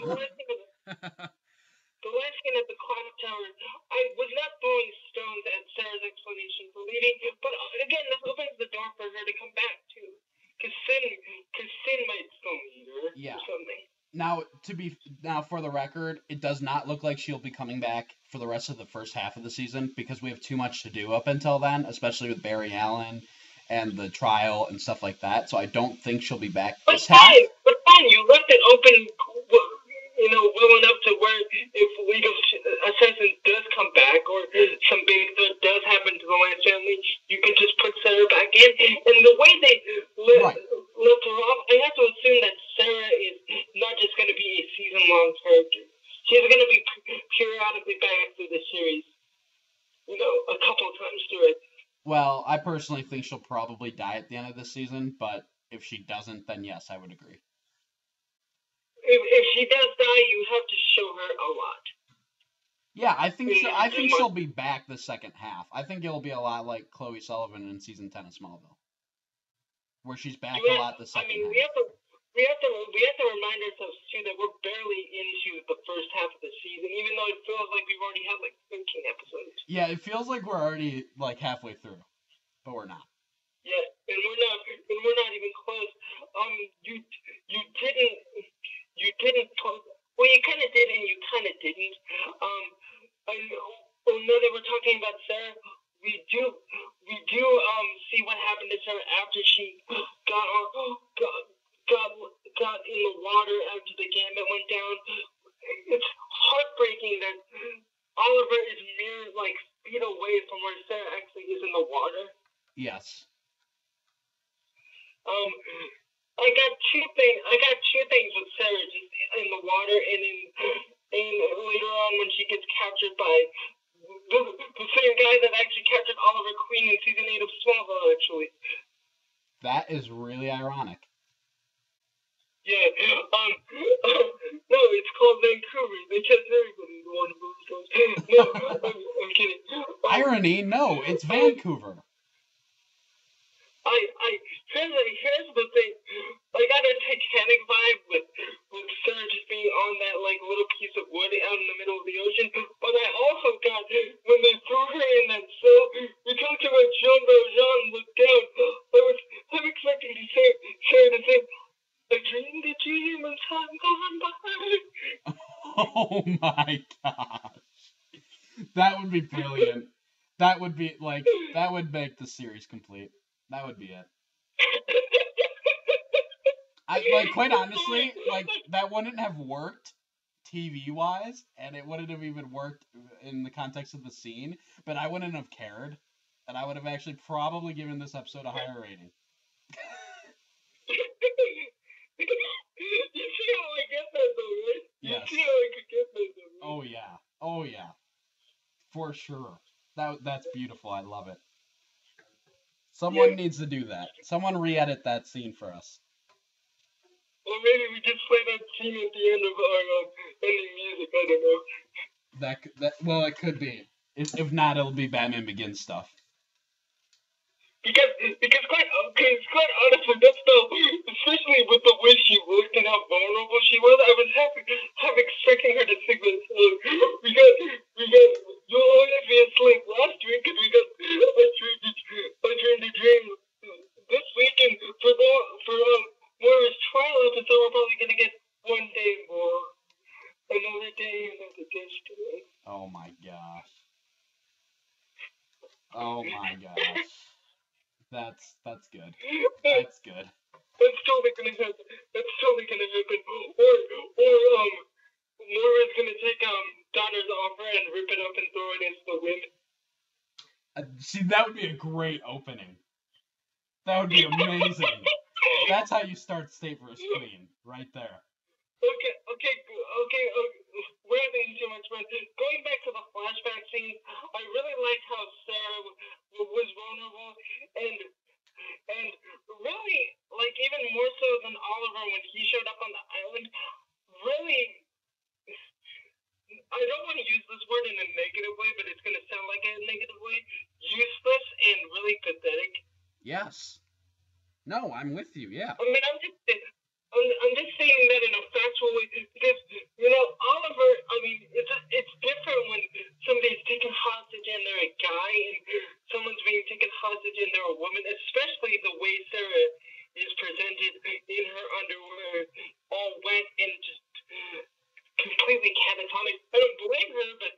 The last thing at the clock tower, I was not throwing stones at Sarah's explanation for leaving, but again, this opens the door for her to come back too, because sin might still need her or something. Now, for the record, it does not look like she'll be coming back for the rest of the first half of the season because we have too much to do up until then, especially with Barry Allen and the trial and stuff like that. So I don't think she'll be back this half. But fine, you left it open. You know, well enough to where if League of Assassins does come back or some big threat does happen to the Lance family, you could just put Sarah back in. And the way they left her off, I have to assume that Sarah is not just going to be a season-long character. She's going to be periodically back through the series, you know, a couple times through it. Well, I personally think she'll probably die at the end of this season, but if she doesn't, then yes, I would agree. If she does die, you have to show her a lot. Yeah, I think she'll be back the second half. I think it'll be a lot like Chloe Sullivan in season 10 of Smallville, where she's back a lot the second half. I mean, we have to remind ourselves too that we're barely into the first half of the season, even though it feels like we've already had like 13 episodes. Yeah, it feels like we're already like halfway through, but we're not. Yeah, and we're not even close. You didn't put... Well, you kind of did and you kind of didn't. I know they were talking about Sarah. We do see what happened to Sarah after she got in the water after the gambit went down. It's heartbreaking that Oliver is mere, like, feet away from where Sarah actually is in the water. Yes. I got two things with Sarah just in the water and in later on when she gets captured by the same guy that actually captured Oliver Queen in season 8 of Smallville, actually. That is really ironic. Yeah. No, it's called Vancouver. They catch everybody in one of those shows. No, I'm kidding. Irony? No, it's Vancouver. Here's the thing. I got a Titanic vibe with Sarah just being on that like little piece of wood out in the middle of the ocean. But I also got when they threw her in that cell, we talked about Jean Valjean looked down. I'm expecting to say Sarah to say, "I dreamed a dream and time gone by." Oh my gosh, that would be brilliant. That would be like that would make the series complete. That would be it. I like, quite honestly, like, that wouldn't have worked TV-wise, and it wouldn't have even worked in the context of the scene, but I wouldn't have cared, and I would have actually probably given this episode a higher rating. You see how I get that, though, right? Yes. You see how I could get that, though, right? Oh, yeah. Oh, yeah. For sure. That's beautiful. I love it. Someone needs to do that. Someone re-edit that scene for us. Or maybe we could play that scene at the end of our ending music. I don't know. Well, it could be. If not, it'll be Batman Begins stuff. Because quite honestly, that's especially with the way she looked and how vulnerable she was, I was half expecting her to sing this song. Because you'll only be asleep last week, and we got I dreamed a dream this week, and for Moira's trial episode, we're probably gonna get one day more, another day, another day. Oh my gosh! Oh my gosh! That's good. That's good. That's totally gonna happen. Or Moira's gonna take Donna's offer and rip it up and throw it into the wind. See, that would be a great opening. That would be amazing. That's how you start State vs. Queen, right there. Okay. We're having too much fun. Going back to the flashback scene, I really like how Sarah was vulnerable and really, like, even more so than Oliver when he showed up on the island, really, I don't want to use this word in a negative way, but it's going to sound like a negative way, useless and really pathetic. Yes. No, I'm with you, yeah. I mean, I'm just saying that in a factual way, because, you know, Oliver, I mean, it's different when somebody's taken hostage and they're a guy, and someone's being taken hostage and they're a woman, especially the way Sarah is presented in her underwear, all wet and just completely catatonic. I don't blame her, but,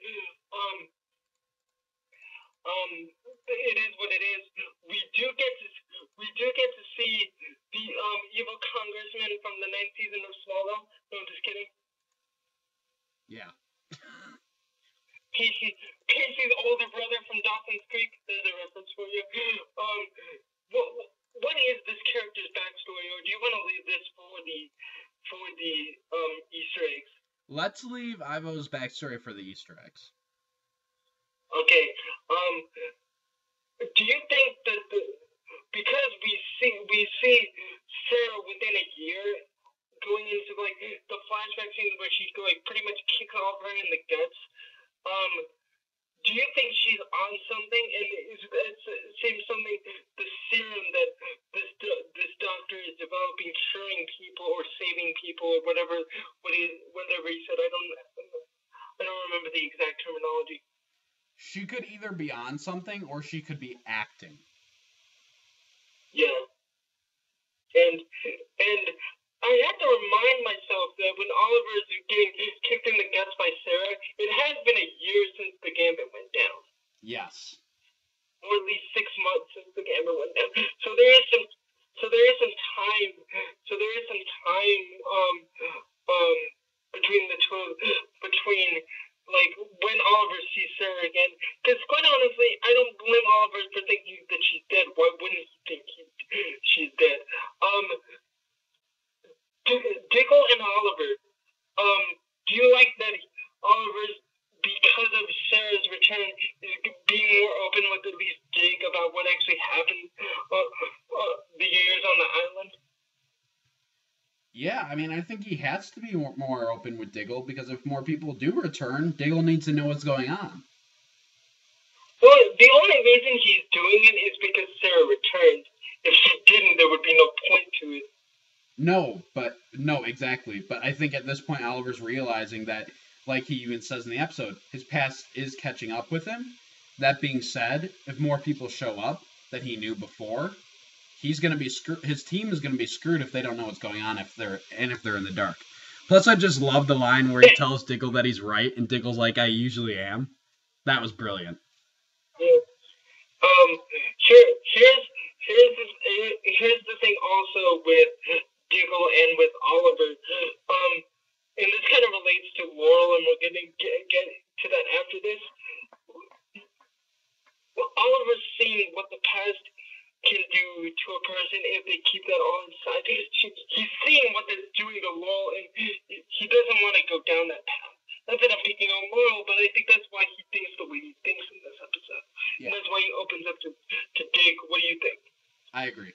it is what it is. We do get to see the evil congressman from the 9th season of Smallville. No, I'm just kidding. Yeah. Casey's older brother from Dawson's Creek. There's a reference for you. What is this character's backstory, or do you want to leave this for the Easter eggs? Let's leave Ivo's backstory for the Easter eggs. Okay, do you think that because we see Sarah within a year going into, like, the flashback scene where she, like, pretty much kicks Oliver in the guts, do you think she's on something, and is that same something, the serum that this doctor is developing, curing people or saving people or whatever he said? I don't remember the exact terminology. She could either be on something or she could be acting. Yeah. And I have to remind myself that when Oliver is getting kicked in the guts by Sarah, it has been a year since the gambit went down. Yes. Or at least 6 months since the gambit went down. So there is some time between like, when Oliver sees Sarah again. Because, quite honestly, I don't blame Oliver for thinking that she's dead. Why wouldn't he think she's dead? Dickel and Oliver, do you like that Oliver's, because of Sarah's return, is being more open with at least Dig about what actually happened the years on the island? Yeah, I mean, I think he has to be more open with Diggle, because if more people do return, Diggle needs to know what's going on. Well, the only reason he's doing it is because Sarah returned. If she didn't, there would be no point to it. No, exactly. But I think at this point, Oliver's realizing that, like he even says in the episode, his past is catching up with him. That being said, if more people show up that he knew before, he's going to be screwed. His team is going to be screwed if they don't know what's going on if they're in the dark. Plus, I just love the line where he tells Diggle that he's right, and Diggle's like, "I usually am." That was brilliant. Yeah. Here's the thing also with Diggle and with Oliver. And this kind of relates to Laurel, and we're going to get to that after this. Well, Oliver's seen what the past can do to a person if they keep that all inside. He's seeing what they're doing to Laurel, and he doesn't want to go down that path. Not that I'm picking on Laurel, but I think that's why he thinks the way he thinks in this episode. Yeah. And that's why he opens up to Dig. What do you think? I agree.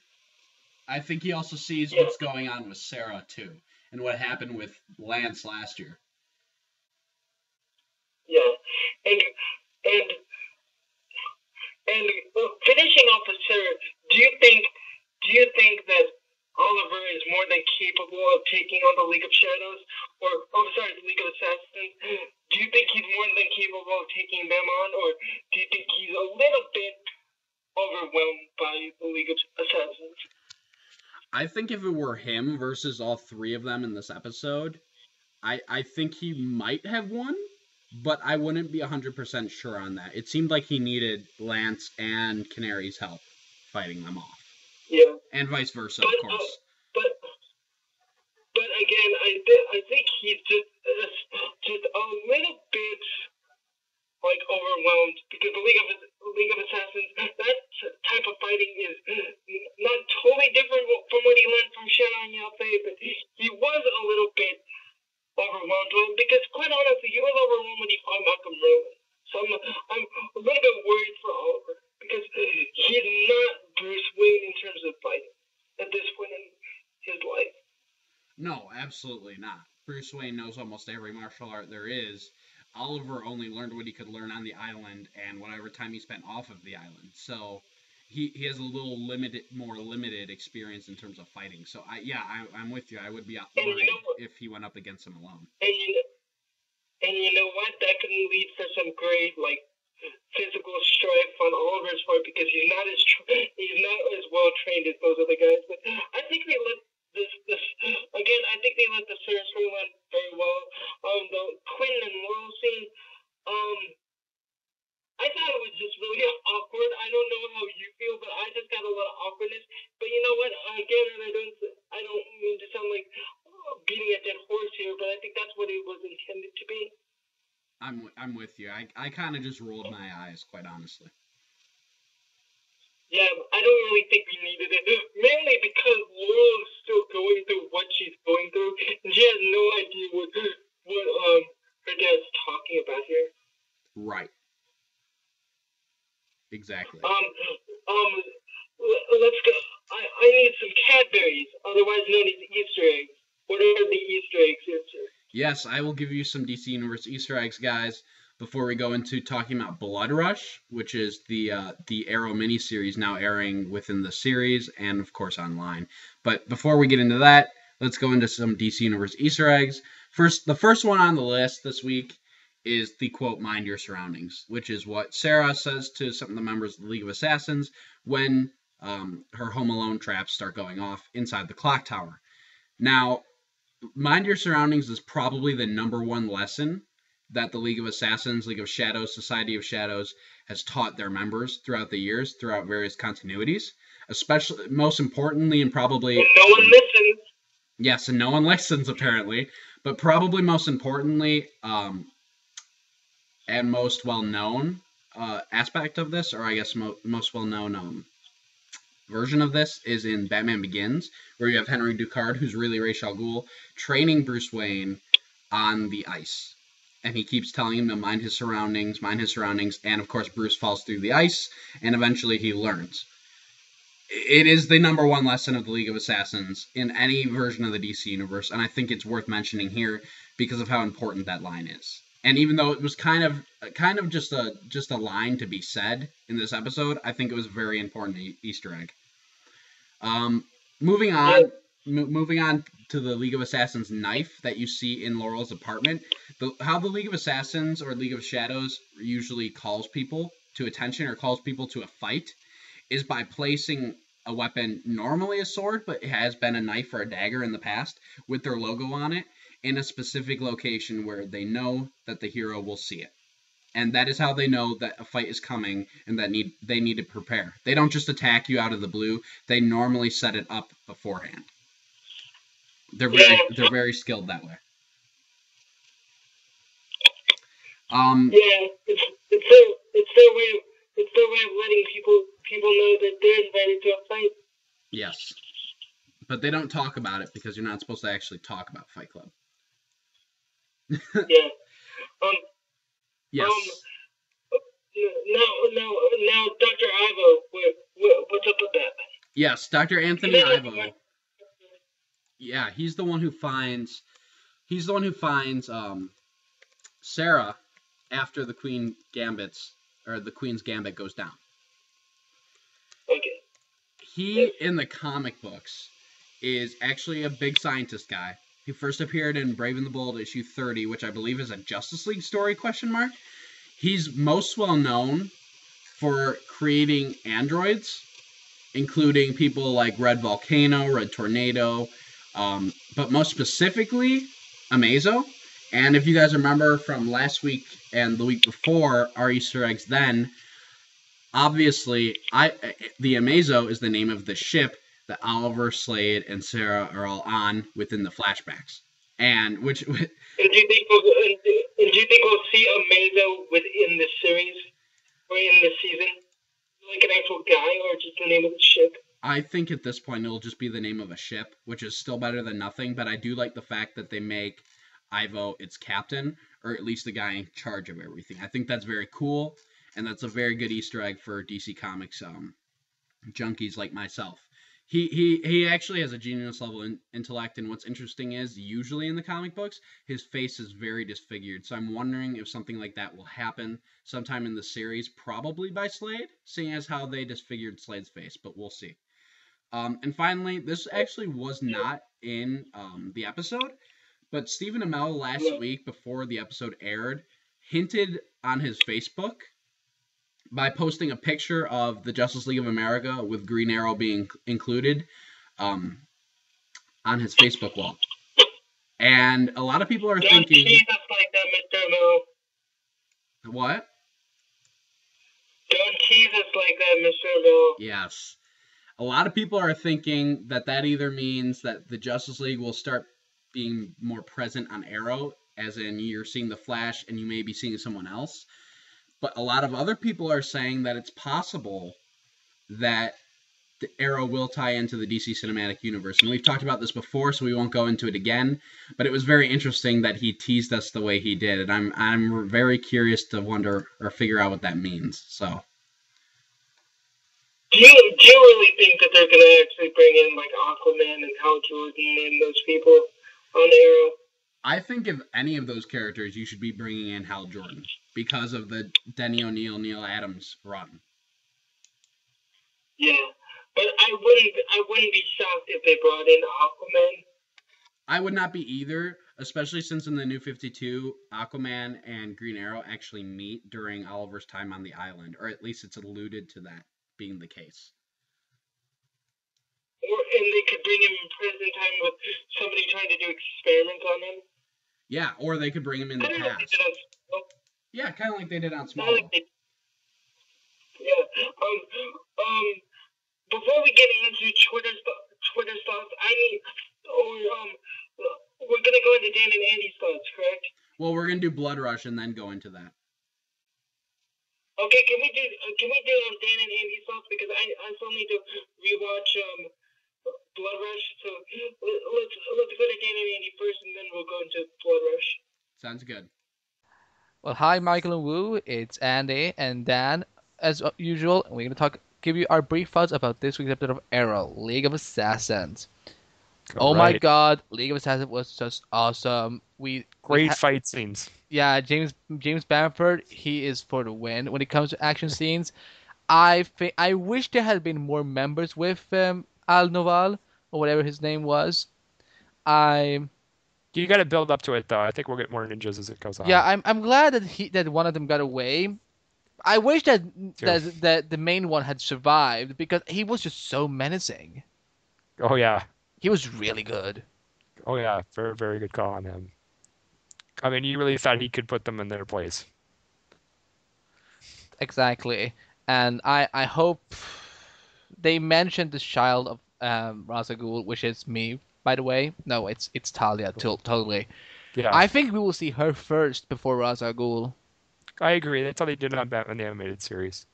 I think he also sees what's going on with Sarah, too, and what happened with Lance last year. Yeah. And finishing off with Sarah, do you think that Oliver is more than capable of taking on the League of Shadows, the League of Assassins? Do you think he's more than capable of taking them on, or do you think he's a little bit overwhelmed by the League of Assassins? I think if it were him versus all three of them in this episode, I think he might have won, but I wouldn't be 100% sure on that. It seemed like he needed Lance and Canary's help fighting them off. Yeah. And vice versa, of course. But again, I think he's just a little bit like overwhelmed because the League of Assassins, that type of fighting is not totally different from what he learned from Shadow and Yalfei, but he was a little bit overwhelmed because, quite honestly, he was overwhelmed when he fought Malcolm Merlyn. So I'm a little bit worried for Oliver because he's not Bruce Wayne in terms of fighting at this point in his life. No, absolutely not. Bruce Wayne knows almost every martial art there is. Oliver only learned what he could learn on the island and whatever time he spent off of the island. So he has a little more limited experience in terms of fighting. So I'm with you. I would be worried if he went up against him alone. And you know what? That can lead to some great physical strife on Oliver's part because he's not as well trained as those other guys. But I think they let the Sarah storyline very well. The Quentin and Laurel scene, I thought it was just really awkward. I don't know how you feel, but I just got a lot of awkwardness. But you know what? Again, I don't mean to sound like beating a dead horse here, but I think that's what it was intended to be. I'm with you. I kind of just rolled my eyes, quite honestly. Yeah, I don't really think we needed it, mainly because Laurel is still going through what she's going through, and she has no idea what her dad's talking about here. Right. Exactly. Let's go. I need some Cadburys, otherwise known as Easter eggs. What are the Easter eggs here, sir? Yes, I will give you some DC Universe Easter eggs, guys, before we go into talking about Blood Rush, which is the Arrow miniseries now airing within the series and, of course, online. But before we get into that, let's go into some DC Universe Easter eggs. First, the first one on the list this week is the, quote, mind your surroundings, which is what Sarah says to some of the members of the League of Assassins when her Home Alone traps start going off inside the clock tower. Now, mind your surroundings is probably the number one lesson that the League of Assassins, League of Shadows, Society of Shadows has taught their members throughout the years, throughout various continuities. Especially, most importantly, and probably... And no one listens. Yes, and no one listens, apparently. But probably most importantly, and most well-known aspect of this, or I guess most well-known version of this, is in Batman Begins, where you have Henry Ducard, who's really Ra's al Ghul, training Bruce Wayne on the ice. And he keeps telling him to mind his surroundings, and of course Bruce falls through the ice, and eventually he learns. It is the number one lesson of the League of Assassins in any version of the DC Universe, and I think it's worth mentioning here because of how important that line is. And even though it was kind of just a line to be said in this episode, I think it was a very important Easter egg. Moving on to the League of Assassins knife that you see in Laurel's apartment. How the League of Assassins or League of Shadows usually calls people to attention or calls people to a fight is by placing a weapon, normally a sword, but it has been a knife or a dagger in the past, with their logo on it in a specific location where they know that the hero will see it. And that is how they know that a fight is coming and that they need to prepare. They don't just attack you out of the blue. They normally set it up beforehand. They're very skilled that way. Yeah, it's their way of letting people know that they're invited to a fight. Yes, but they don't talk about it because you're not supposed to actually talk about Fight Club. Yeah. Yes. Now, Dr. Ivo, what's up with that? Yes, Dr. Anthony Ivo. Yeah, he's the one who finds Sarah after the Queen's Gambit goes down. Okay. He, in the comic books, is actually a big scientist guy. He first appeared in Brave and the Bold issue 30, which I believe is a Justice League story, ? He's most well known for creating androids, including people like Red Volcano, Red Tornado, but most specifically, Amazo. And if you guys remember from last week and the week before, our Easter eggs then, obviously, the Amazo is the name of the ship that Oliver, Slade, and Sarah are all on within the flashbacks. Do you think we'll see Amazo within the series or in the season? Like an actual guy, or just the name of the ship? I think at this point it'll just be the name of a ship, which is still better than nothing, but I do like the fact that they make Ivo its captain, or at least the guy in charge of everything. I think that's very cool, and that's a very good Easter egg for DC Comics junkies like myself. He actually has a genius level intellect, and what's interesting is, usually in the comic books, his face is very disfigured, so I'm wondering if something like that will happen sometime in the series, probably by Slade, seeing as how they disfigured Slade's face, but we'll see. And finally, this actually was not in the episode, but Stephen Amell last week, before the episode aired, hinted on his Facebook by posting a picture of the Justice League of America with Green Arrow being included on his Facebook wall. And a lot of people are thinking... Don't tease us like that, Mr. Amell. What? Don't tease us like that, Mr. Amell. Yes. A lot of people are thinking that either means that the Justice League will start being more present on Arrow, as in you're seeing the Flash and you may be seeing someone else. But a lot of other people are saying that it's possible that the Arrow will tie into the DC Cinematic Universe. And we've talked about this before, so we won't go into it again. But it was very interesting that he teased us the way he did. And I'm very curious to wonder or figure out what that means. So, do you really think that they're going to actually bring in like Aquaman and Hal Jordan and those people on Arrow? I think if any of those characters, you should be bringing in Hal Jordan because of the Denny O'Neil, Neil Adams run. Yeah, but I wouldn't be shocked if they brought in Aquaman. I would not be either, especially since in the New 52, Aquaman and Green Arrow actually meet during Oliver's time on the island, or at least it's alluded to that being the case. And they could bring him in prison time with somebody trying to do experiments on him. Yeah, or they could bring him in the past. Yeah, kind of like they did on Smallville. Yeah. Before we get into Twitter's thoughts, we're gonna go into Dan and Andy's thoughts, correct? Well, we're gonna do Blood Rush and then go into that. Okay, can we do Dan and Andy's thoughts, because I still need to rewatch Blood Rush, so let's go to Dan and Andy first, and then we'll go into Blood Rush. Sounds good. Well, hi, Michael and Woo. It's Andy and Dan, as usual. We're going to give you our brief thoughts about this week's episode of Arrow, League of Assassins. All right. Oh my God, League of Assassins was just awesome. Great fight scenes. Yeah, James Bamford, he is for the win when it comes to action scenes. I wish there had been more members with Al Noval, or whatever his name was. You got to build up to it, though. I think we'll get more ninjas as it goes on. Yeah, I'm glad that one of them got away. I wish that the main one had survived, because he was just so menacing. Oh yeah, he was really good. Oh yeah, very very good call on him. I mean, you really thought he could put them in their place. Exactly, and I hope they mentioned the child of Ra's al Ghul, which is me by the way. No, it's Talia, totally. Yeah. I think we will see her first before Ra's al Ghul. I agree. That's how they did it on Batman the Animated Series.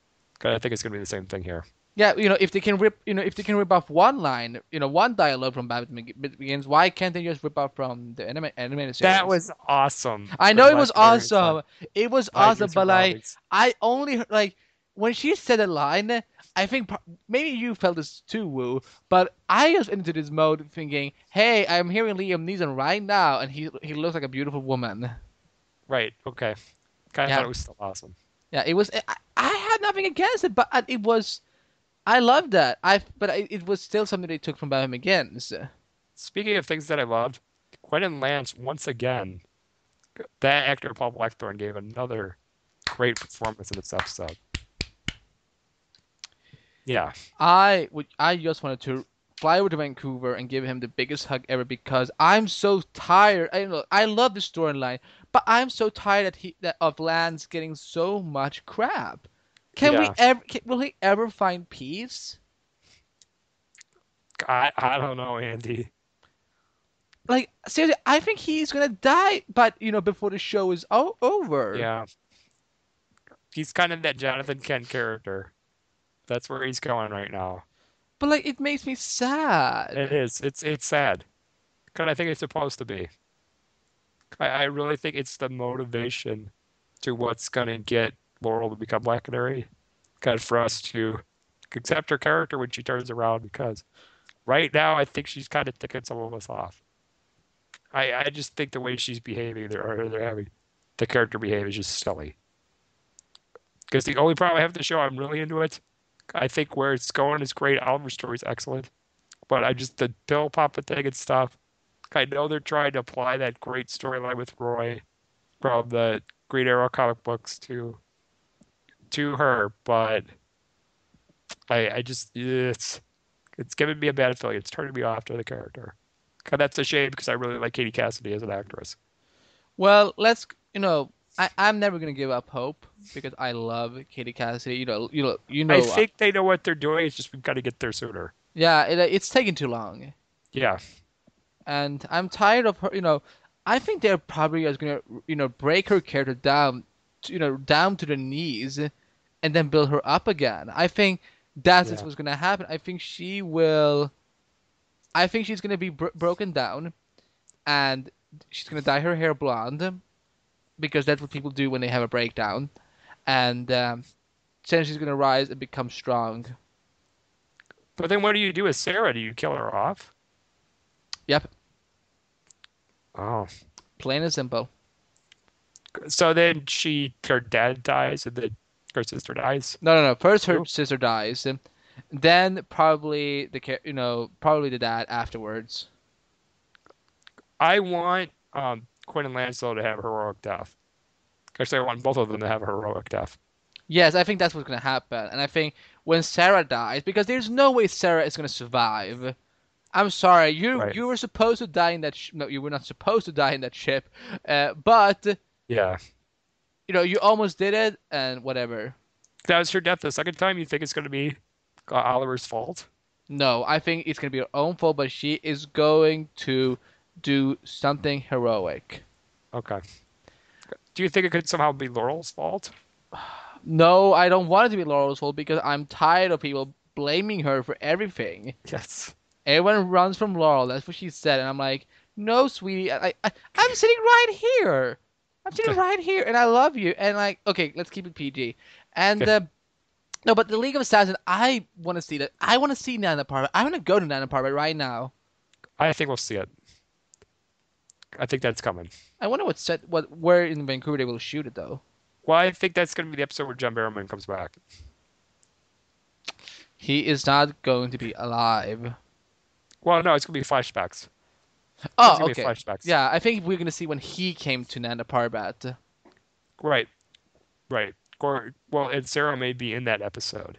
I think it's going to be the same thing here. Yeah, you know, if they can rip, you know, if they can rip off one line, you know, one dialogue from Batman Begins, why can't they just rip off from the animated series? That was awesome. I know it was awesome. It was awesome, but like, I only heard, like, when she said a line, I think maybe you felt this too, Woo, but I was into this mode thinking, hey, I'm hearing Liam Neeson right now, and he looks like a beautiful woman. Right. Okay. I thought it was still awesome. Yeah, it was. I had nothing against it, but it was. I loved that. But it was still something they took from Batman Begins. Speaking of things that I loved, Quentin Lance once again. That actor Paul Blackthorne gave another great performance in this episode. Yeah. I just wanted to fly over to Vancouver and give him the biggest hug ever because I'm so tired. I love the storyline, but I'm so tired of Lance getting so much crap. Will he ever find peace? I don't know, Andy. Like, seriously, I think he's gonna die, but you know, before the show is over. Yeah. He's kind of that Jonathan Kent character. That's where he's going right now. But like, it makes me sad. It is. It's sad. Because I think it's supposed to be. I really think it's the motivation to what's gonna get Laurel to become Black Canary. Because for us to accept her character when she turns around, because right now I think she's kind of ticking some of us off. I just think the way she's behaving, the character behave is just silly. Because the only problem I have with the show, I'm really into it. I think where it's going is great. Oliver's story is excellent. But the pill popping thing and stuff, I know they're trying to apply that great storyline with Roy from the Green Arrow comic books to her, but I just, it's giving me a bad feeling. It's turning me off to the character. And that's a shame because I really like Katie Cassidy as an actress. Well, I'm never going to give up hope because I love Katie Cassidy. You know. I think they know what they're doing. It's just we've got to get there sooner. Yeah, it's taking too long. Yeah. And I'm tired of her, I think they're probably going to, break her character down down to the knees and then build her up again. I think that's what's going to happen. I think she's going to be broken down and she's going to dye her hair blonde because that's what people do when they have a breakdown. And then she's going to rise and become strong. But then what do you do with Sarah? Do you kill her off? Yep. Oh. Plain and simple. So then her dad dies, and then her sister dies. No. First her sister dies, and then probably the dad afterwards. I want Quentin Lance to have a heroic death. Actually, I want both of them to have a heroic death. Yes, I think that's what's going to happen, and I think when Sarah dies, because there's no way Sarah is going to survive. I'm sorry, you were supposed to die in that. No, you were not supposed to die in that ship, but. Yeah. You almost did it, and whatever. That was her death the second time. You think it's going to be Oliver's fault? No, I think it's going to be her own fault, but she is going to do something heroic. Okay. Do you think it could somehow be Laurel's fault? No, I don't want it to be Laurel's fault because I'm tired of people blaming her for everything. Yes. Everyone runs from Laurel. That's what she said, and I'm like, no, sweetie. I'm sitting right here. I'm sitting right here, and I love you. And like, okay, let's keep it PG. And no, but the League of Assassins, I want to see that. I want to see Nana Parbat. I want to go to Nana Parbat right now. I think we'll see it. I think that's coming. I wonder where in Vancouver they will shoot it though. Well, I think that's going to be the episode where John Barrowman comes back. He is not going to be alive. Well, no, it's going to be flashbacks. Oh, okay. Flashbacks. Yeah, I think we're going to see when he came to Nana Parbat. Right. Well, and Sarah may be in that episode.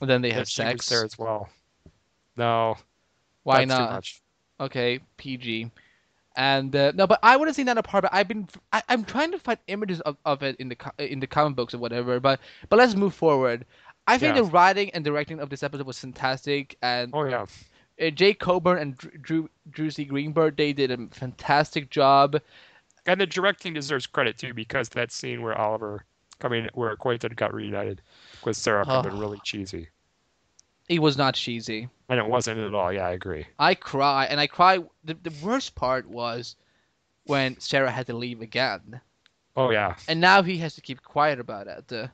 And then they have sex. She was there as well. No. Why not? Too much. Okay, PG. And no, but I want to see Nana Parbat. I'm trying to find images of it in the comic books or whatever. But let's move forward. I think the writing and directing of this episode was fantastic. And Jay Coburn and Drewsy Greenberg, they did a fantastic job. And the directing deserves credit too, because that scene where Oliver, I mean, where Quentin got reunited with Sarah could have been really cheesy. It was not cheesy. And it wasn't at all. Yeah, I agree. I cry, and I cry. The worst part was when Sarah had to leave again. Oh yeah. And now he has to keep quiet about it.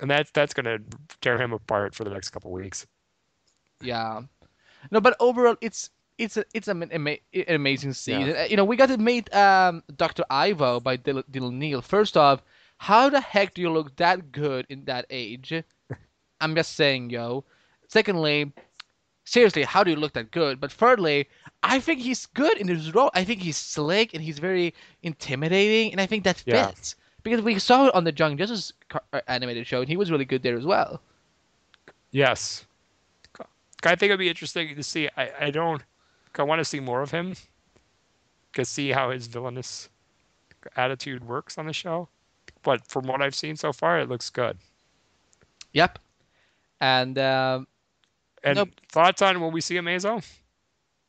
And that's gonna tear him apart for the next couple weeks. Yeah. No, but overall, it's an amazing season. Yeah. You know, we got to meet Dr. Ivo by Dylan Neal. First off, how the heck do you look that good in that age? I'm just saying, yo. Secondly, seriously, how do you look that good? But thirdly, I think he's good in his role. I think he's slick and he's very intimidating, and I think that fits. Yeah. Because we saw it on the Young Justice animated show, and he was really good there as well. Yes. I think it would be interesting to see. I want to see more of him. Because see how his villainous attitude works on the show. But from what I've seen so far, it looks good. Yep. And nope. Thoughts on when we see Amazo?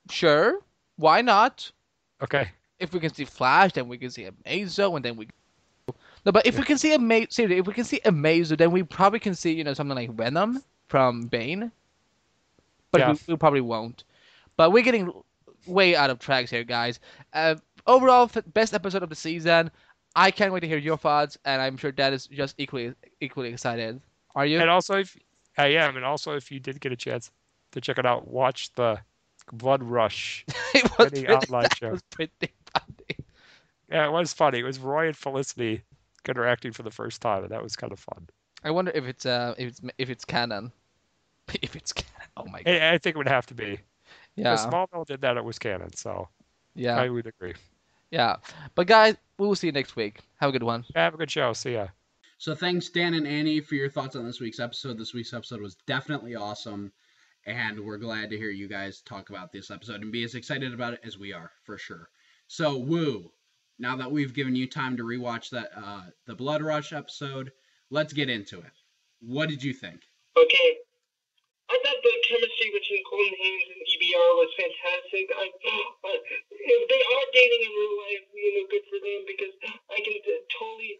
Sure. Why not? Okay. If we can see Flash, then we can see Amazo, and then we... No, but if we can see Amazo, then we probably can see, you know, something like Venom from Bane. But yeah, we probably won't. But we're getting way out of tracks here, guys. Overall, best episode of the season. I can't wait to hear your thoughts, and I'm sure Dad is just equally excited. Are you? And also, if I am, and also if you did get a chance to check it out, watch the Blood Rush. It was pretty funny. Yeah, it was funny. It was Roy and Felicity interacting for the first time, and that was kind of fun. I wonder if it's canon. If it's canon, oh my god! I think it would have to be. Yeah, if Smallville did that, it was canon. So yeah, I would agree. Yeah, but guys, we will see you next week. Have a good one. Yeah, have a good show. See ya. So thanks, Dan and Annie, for your thoughts on this week's episode. This week's episode was definitely awesome, and we're glad to hear you guys talk about this episode and be as excited about it as we are, for sure. So, Woo, now that we've given you time to rewatch that the Blood Rush episode, let's get into it. What did you think? Okay. I thought the chemistry between Colton Haynes and EBR was fantastic. If they are dating in real life, you know, good for them, because I can totally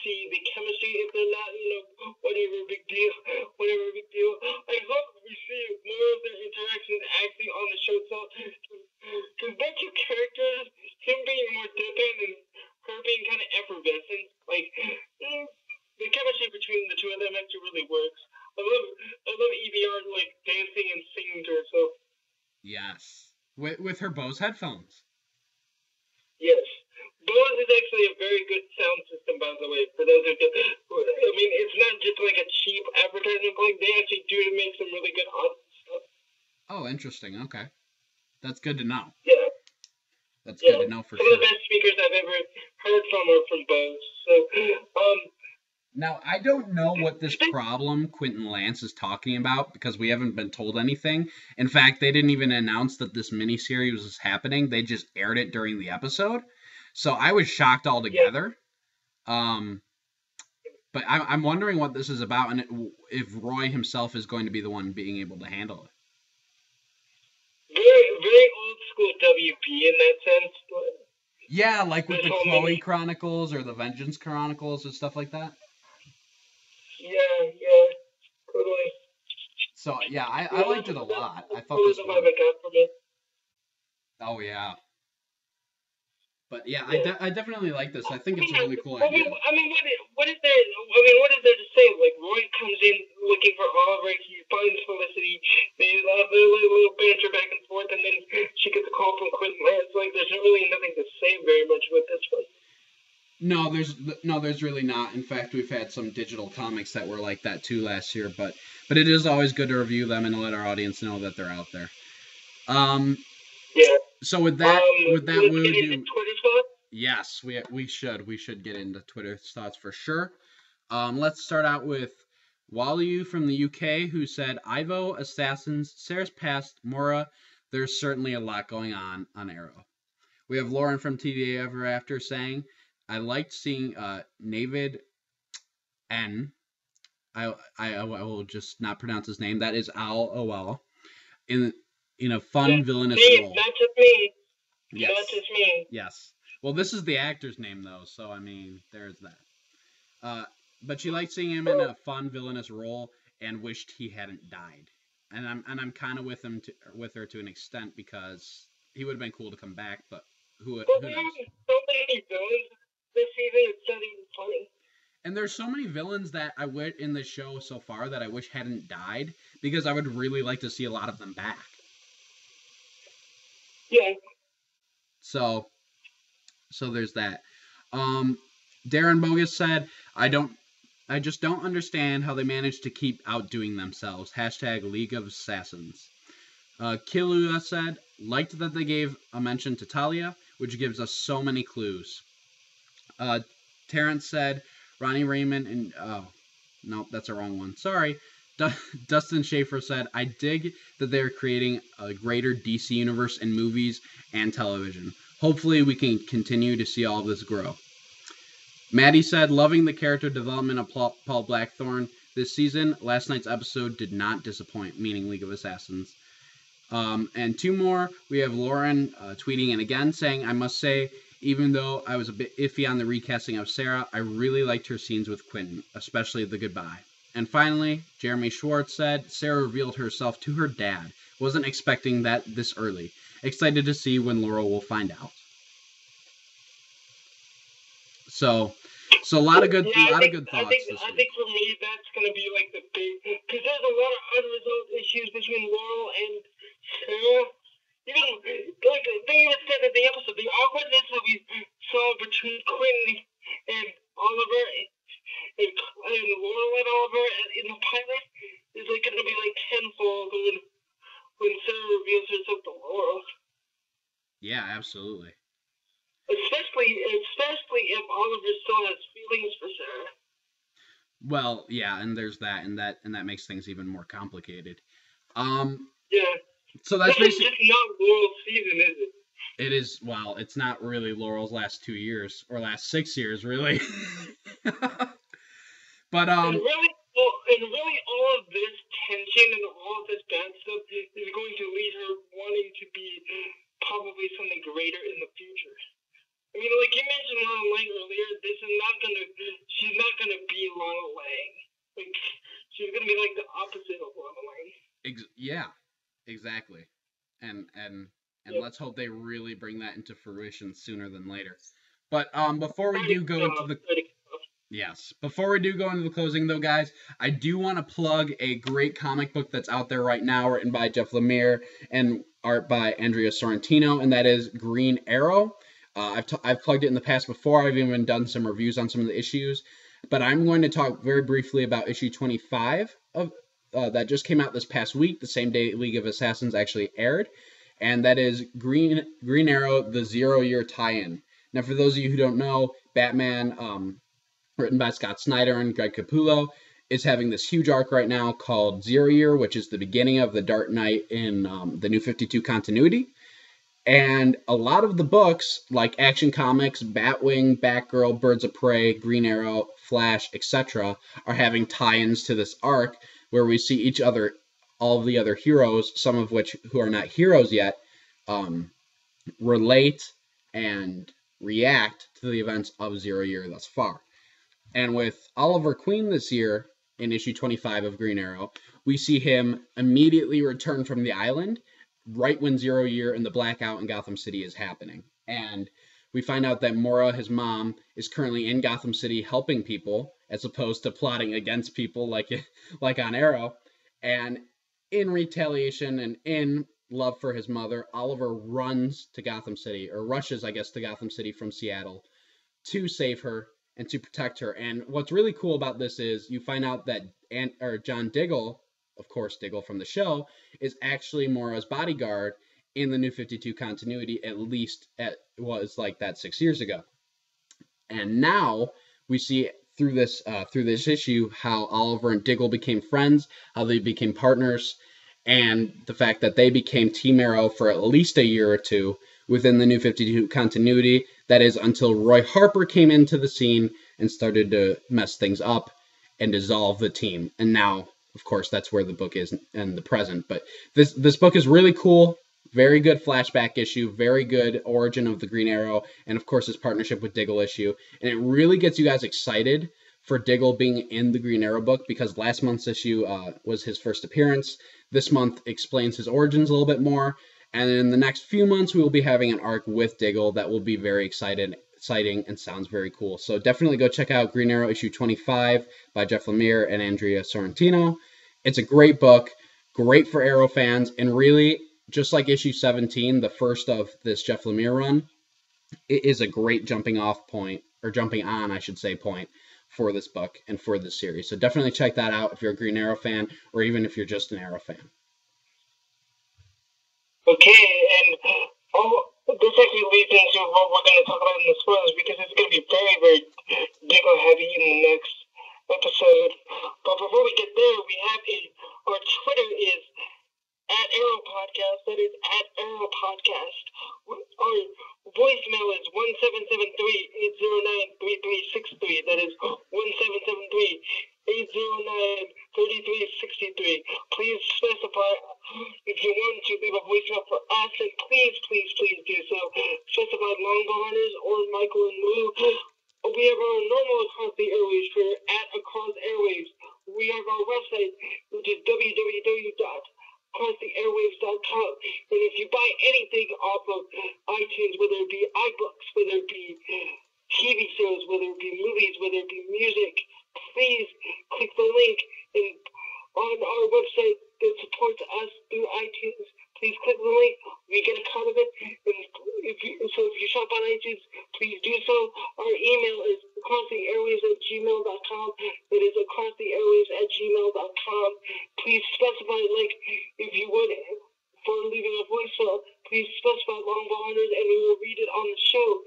see the chemistry. If they're not, you know, whatever, big deal. I hope we see more of their interactions actually on the show itself. Because they're two characters, him being more different and her being kind of effervescent. Like, the chemistry between the two of them actually really works. I love EBR, like, dancing and singing to herself. Yes. With her Bose headphones. Yes. Bose is actually a very good sound system, by the way, for those who I mean, it's not just, like, a cheap advertising point. They actually do make some really good awesome stuff. Oh, interesting. Okay. That's good to know. Yeah. That's good to know for sure. Some of the best speakers I've ever heard from are from Bose. So, Now, I don't know what this problem Quentin Lance is talking about, because we haven't been told anything. In fact, they didn't even announce that this miniseries was happening. They just aired it during the episode. So I was shocked altogether. Yeah. But I'm wondering what this is about, and if Roy himself is going to be the one being able to handle it. Very, very old school WB in that sense. Yeah, like with the Chloe Chronicles or the Vengeance Chronicles and stuff like that. Yeah, totally. So, yeah, I liked it a lot. I thought this was... Oh, yeah. But, yeah, I definitely like this. I think it's a really cool idea. I mean, what is there to say? Like, Roy comes in looking for Oliver. He finds Felicity. They have a little banter back and forth, and then she gets a call from Quentin Lance. Like, there's really nothing to say very much with this one. No, there's really not. In fact, we've had some digital comics that were like that too last year, but it is always good to review them and let our audience know that they're out there. Yeah. So with that, we get into Twitter thoughts? Yes, we should get into Twitter thoughts for sure. Let's start out with Wally from the UK, who said, "Ivo, Assassins, Sarah's past, Moira. There's certainly a lot going on Arrow." We have Lauren from TVA Ever After saying, "I liked seeing Navid N. I will just not pronounce his name. That is Al Owell. In in a fun villainous role. Not just me. Yes. Not just me. Yes. Well, this is the actor's name, though, so, I mean, there's that. But she liked seeing him in a fun villainous role and wished he hadn't died. And I'm kind of with him with her to an extent, because he would have been cool to come back, but who knows? So many villains this season, it's not even funny. And there's so many villains that I went in the show so far that I wish hadn't died, because I would really like to see a lot of them back. Yeah. So there's that. Darren Bogus said, I just don't understand how they managed to keep outdoing themselves. # League of Assassins. Kilua said, liked that they gave a mention to Talia, which gives us so many clues. Terrence said, Ronnie Raymond and... Oh, no, that's the wrong one. Sorry. Dustin Schaefer said, I dig that they're creating a greater DC universe in movies and television. Hopefully we can continue to see all of this grow. Maddie said, loving the character development of Paul Blackthorne this season. Last night's episode did not disappoint, meaning League of Assassins. And two more. We have Lauren tweeting in again saying, I must say... Even though I was a bit iffy on the recasting of Sarah, I really liked her scenes with Quentin, especially the goodbye. And finally, Jeremy Schwartz said, Sarah revealed herself to her dad. Wasn't expecting that this early. Excited to see when Laurel will find out. So a lot of good, thoughts. I think for me, that's going to be like the big, because there's a lot of unresolved issues between Laurel and Sarah. Even, like, they even said in the episode, the awkwardness that we saw between Quinn and Oliver, and Laurel and Oliver in the pilot, is like going to be like tenfold when Sarah reveals herself to Laurel. Yeah, absolutely. Especially if Oliver still has feelings for Sarah. Well, yeah, and there's that, and that makes things even more complicated. Yeah. So that's basically just not Laurel's season, is it? It is. Well, it's not really Laurel's last 2 years or last 6 years, really. But and really, all of this tension and all of this bad stuff is going to lead her wanting to be probably something greater in the future. I mean, like you mentioned Lana Lang earlier, she's not gonna be Lana Lang. Like she's gonna be like the opposite of Lana Lang. Yeah. Exactly. And let's hope they really bring that into fruition sooner than later. But before we do go into the closing though, guys, I do want to plug a great comic book that's out there right now, written by Jeff Lemire and art by Andrea Sorrentino, and that is Green Arrow. I've plugged it in the past before. I've even done some reviews on some of the issues, but I'm going to talk very briefly about issue 25 of that just came out this past week, the same day League of Assassins actually aired, and that is Green Arrow, the zero-year tie-in. Now, for those of you who don't know, Batman, written by Scott Snyder and Greg Capullo, is having this huge arc right now called Zero Year, which is the beginning of the Dark Knight in the New 52 continuity. And a lot of the books, like Action Comics, Batwing, Batgirl, Birds of Prey, Green Arrow, Flash, etc., are having tie-ins to this arc, where we see all of the other heroes, some of which who are not heroes yet, relate and react to the events of 0 year thus far. And with Oliver Queen this year, in issue 25 of Green Arrow, we see him immediately return from the island, right when 0 year and the blackout in Gotham City is happening. And we find out that Moira, his mom, is currently in Gotham City helping people, as opposed to plotting against people like on Arrow. And in retaliation and in love for his mother, Oliver rushes, I guess, to Gotham City from Seattle to save her and to protect her. And what's really cool about this is you find out that John Diggle, of course Diggle from the show, is actually Moira's bodyguard in the New 52 continuity, at least it was like that 6 years ago. And now we see through this issue how Oliver and Diggle became friends, how they became partners, and the fact that they became Team Arrow for at least a year or two within the New 52 continuity. That is until Roy Harper came into the scene and started to mess things up and dissolve the team. And now Of course, that's where the book is in the present. But this book is really cool. Very good flashback issue, very good origin of the Green Arrow, and of course his partnership with Diggle issue. And it really gets you guys excited for Diggle being in the Green Arrow book, because last month's issue was his first appearance. This month explains his origins a little bit more. And in the next few months, we will be having an arc with Diggle that will be very exciting and sounds very cool. So definitely go check out Green Arrow issue 25 by Jeff Lemire and Andrea Sorrentino. It's a great book, great for Arrow fans, and really, just like issue 17, the first of this Jeff Lemire run, it is a great jumping on point for this book and for this series. So definitely check that out if you're a Green Arrow fan, or even if you're just an Arrow fan. Okay, and this actually leads into what we're going to talk about in the spoilers, because it's going to be very, very Diggle heavy in the next episode. But before we get there, we have our Twitter is @ArrowPodcast, that is @ArrowPodcast. Our voicemail is 1773-809-3363, that is 1773-809-3363. Please specify if you want to leave a voicemail for us, and please do so. Specify Longbow Hunters or Michael and Lou. We have our normal Across the Airwaves Twitter, @AcrossAirwaves. We have our website, which is www.acrosstheairwaves.com, and if you buy anything off of iTunes, whether it be iBooks, whether it be TV shows, whether it be movies, whether it be music, please click the link on our website that supports us through iTunes. Please click the link. We get a cut of it, and if you shop on iTunes, please do so. Our email is acrosstheairwaves@gmail.com. It is acrosstheairwaves@gmail.com. Please specify, like, if you would, for leaving a voicemail, please specify Longbow Hunters, and we will read it on the show.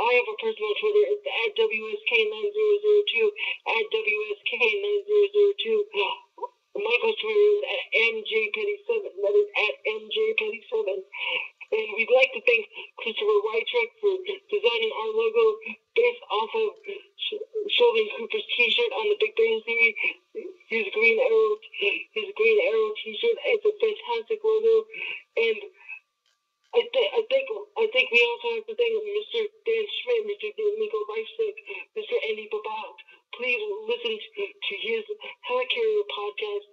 I have a personal Twitter. It's @WSK9002, @WSK9002. Michael's Twitter is @MJPetty7, that is @MJPetty7. And we'd like to thank Christopher Weitrek for designing our logo based off of Sheldon Cooper's t-shirt on the Big Bang Theory. His Green Arrow t-shirt, it's a fantastic logo. And I think we also have to thank Mr. Dan Schmidt, Mr. Nico Weisek, Mr. Andy Babat. Please listen to his Helicarrier podcast.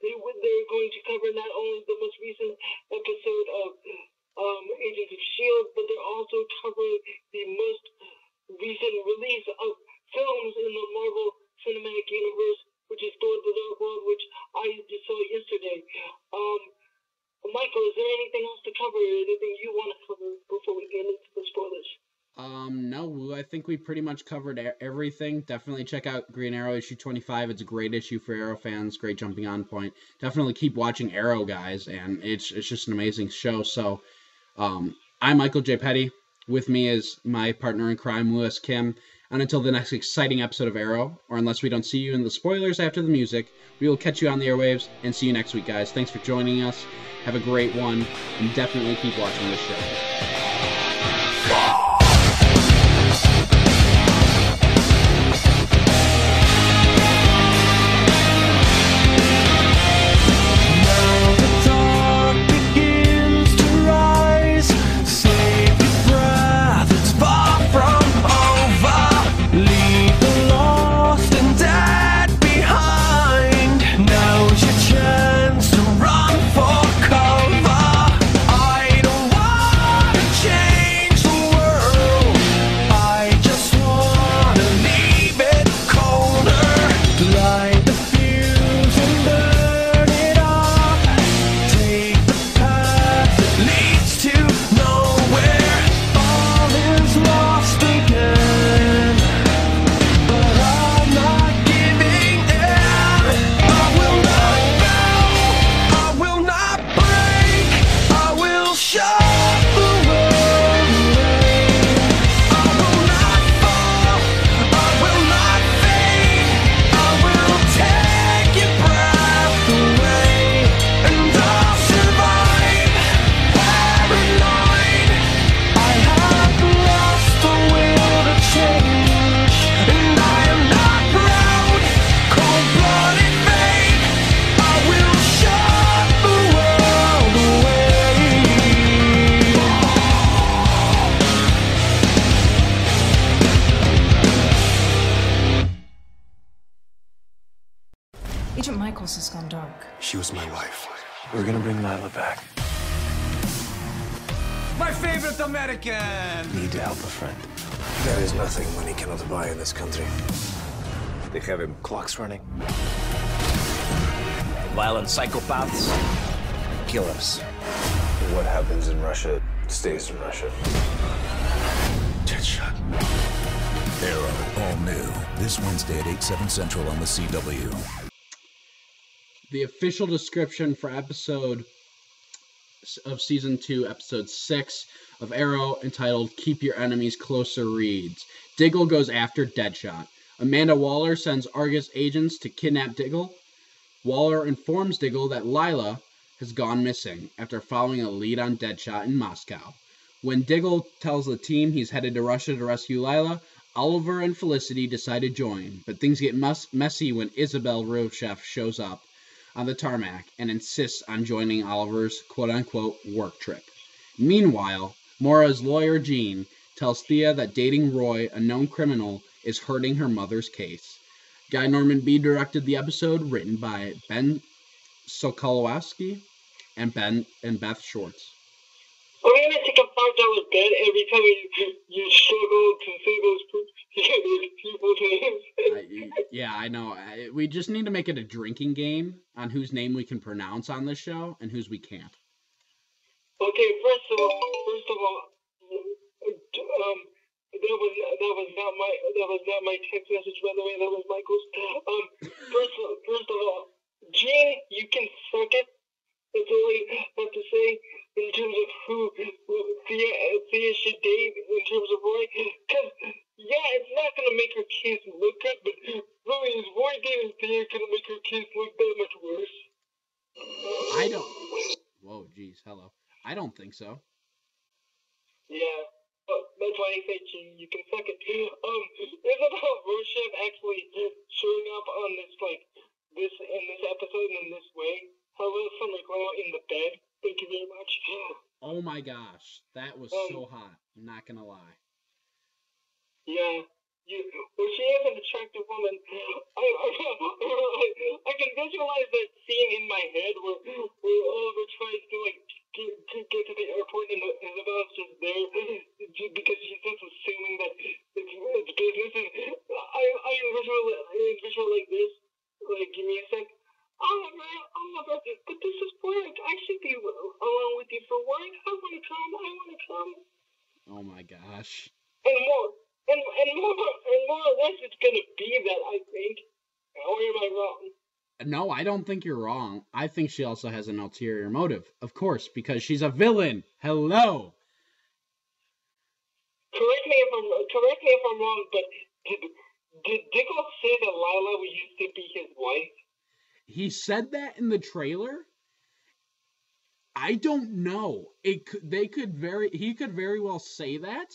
They're going to cover not only the most recent episode of Agents of S.H.I.E.L.D., but they're also covering the most recent release of films in the Marvel Cinematic Universe, which is Thor: The Dark World, which I just saw yesterday. Michael, is there anything else to cover, or anything you want to cover before we get into the spoilers? No, I think we pretty much covered everything. Definitely check out Green Arrow issue 25. It's a great issue for Arrow fans, great jumping on point. Definitely keep watching Arrow, guys, and it's just an amazing show. So, I'm Michael J. Petty. With me is my partner in crime, Woo S. King. And until the next exciting episode of Arrow, or unless we don't see you in the spoilers after the music, we will catch you on the airwaves and see you next week, guys. Thanks for joining us. Have a great one, and definitely keep watching this show. Agent Michaels has gone dark. She was my wife. We're gonna bring Lila back. My favorite American! Need to help a friend. There is nothing money cannot buy in this country. They have him clocks running. Violent psychopaths. Killers. What happens in Russia stays in Russia. Deadshot. Arrow, all new. This Wednesday at 8, 7 Central on the CW. The official description for episode of season 2, episode 6 of Arrow, entitled Keep Your Enemies Closer, reads: Diggle goes after Deadshot. Amanda Waller sends Argus agents to kidnap Diggle. Waller informs Diggle that Lila has gone missing after following a lead on Deadshot in Moscow. When Diggle tells the team he's headed to Russia to rescue Lila, Oliver and Felicity decide to join, but things get messy when Isabel Rochef shows up on the tarmac and insists on joining Oliver's quote-unquote work trip. Meanwhile, Moira's lawyer, Jean, tells Thea that dating Roy, a known criminal, is hurting her mother's case. Guy Norman B. directed the episode, written by Ben Sokolowski and Beth Schwartz. All I think about that was Ben. Every time you struggle to say those people's names. Yeah, I know. We just need to make it a drinking game on whose name we can pronounce on this show and whose we can't. Okay, first of all, that was not my text message, by the way. That was Michael's. First of all, Gene, you can suck it. That's all I have to say in terms of who Thea should date in terms of Roy. Because, yeah, it's not going to make her case look good, but really, is Roy dating Thea going to make her case look that much worse? I don't... Whoa, jeez, hello. I don't think so. Yeah, that's why I say, Gene, you can suck it. Isabel Rochef actually showing up on this episode in this way. Hello, Summer Glow in the bed. Thank you very much. Oh my gosh, that was so hot. I'm not gonna lie. Yeah, she is an attractive woman. I can visualize that scene in my head where Oliver tries to get to the airport and Isabella's just there because she's just assuming that it's business. And I visual like this. Like, give me a sec. Oliver, but this is work. I should be along with you for work. I want to come. Oh my gosh. And more or less, it's gonna be that, I think. Or am I wrong? No, I don't think you're wrong. I think she also has an ulterior motive, of course, because she's a villain. Hello. Correct me if I'm wrong, but did Diggle say that Lila used to be his wife? He said that in the trailer. I don't know. He could very well say that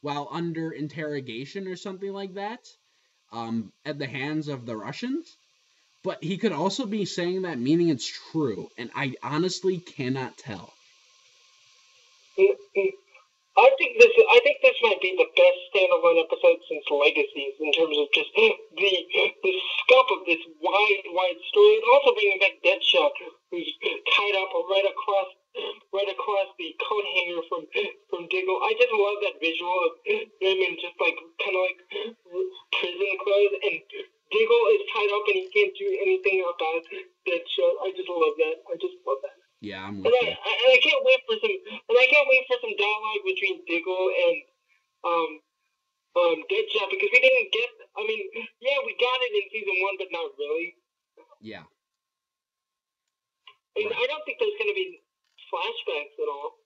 while under interrogation or something like that, at the hands of the Russians. But he could also be saying that meaning it's true, and I honestly cannot tell. I think this might be the best standalone episode since Legacies in terms of just the scope of this wide story, and also bringing back Deadshot, who's tied up right across the coat hanger from Diggle. I just love that visual of him in just kind of prison clothes, and Diggle is tied up and he can't do anything about Deadshot. I just love that. Yeah, I'm with you. And I can't wait for some dialogue between Diggle and Deadshot, because we didn't get. I mean, yeah, we got it in season 1, but not really. Yeah. And right. I don't think there's going to be flashbacks at all.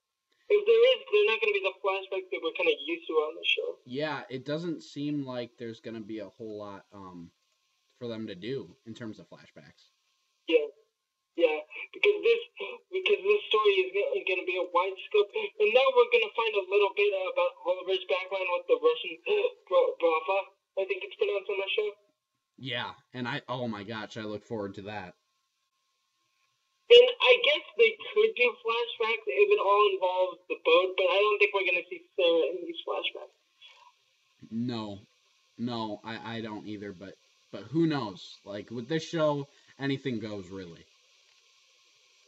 If there is, they're not going to be the flashbacks that we're kind of used to on the show. Yeah, it doesn't seem like there's going to be a whole lot for them to do in terms of flashbacks. Yeah. Yeah, because this story is going to be a wide scope, and now we're going to find a little bit about Oliver's background with the Russian Brava, I think it's pronounced on the show. Yeah, and oh my gosh, I look forward to that. And I guess they could do flashbacks if it all involves the boat, but I don't think we're going to see Sarah in these flashbacks. No, I don't either, but who knows? Like, with this show, anything goes, really.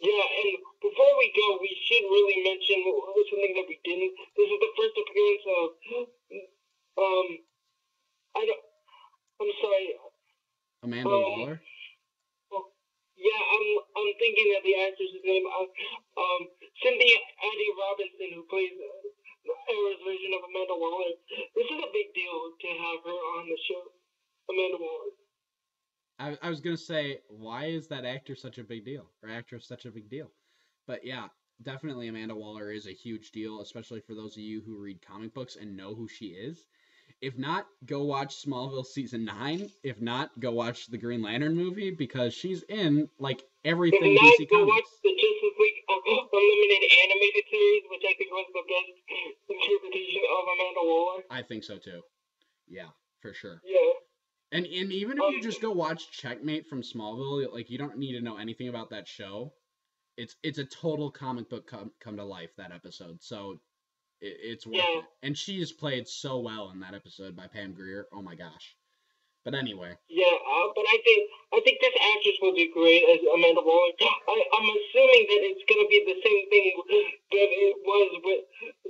Yeah, and before we go, we should really mention something that we didn't. This is the first appearance of, I'm sorry. Amanda Waller? Oh, yeah, I'm thinking of the actress's name. Cynthia Addie Robinson, who plays Arrow's version of Amanda Waller. This is a big deal to have her on the show, Amanda Waller. I was going to say, why is that actor such a big deal? Or actress such a big deal? But yeah, definitely Amanda Waller is a huge deal, especially for those of you who read comic books and know who she is. If not, go watch Smallville Season 9. If not, go watch the Green Lantern movie, because she's in, like, everything DC Comics. If not, go watch the Justice League Unlimited animated series, which I think was the best interpretation of Amanda Waller. I think so, too. Yeah, for sure. Yeah. And even if you just go watch Checkmate from Smallville, like, you don't need to know anything about that show. It's a total comic book come to life, that episode, so it's worth it. And she is played so well in that episode by Pam Grier. Oh my gosh. But anyway. Yeah, but I think this actress will be great as Amanda Waller. I'm assuming that it's going to be the same thing that it was with,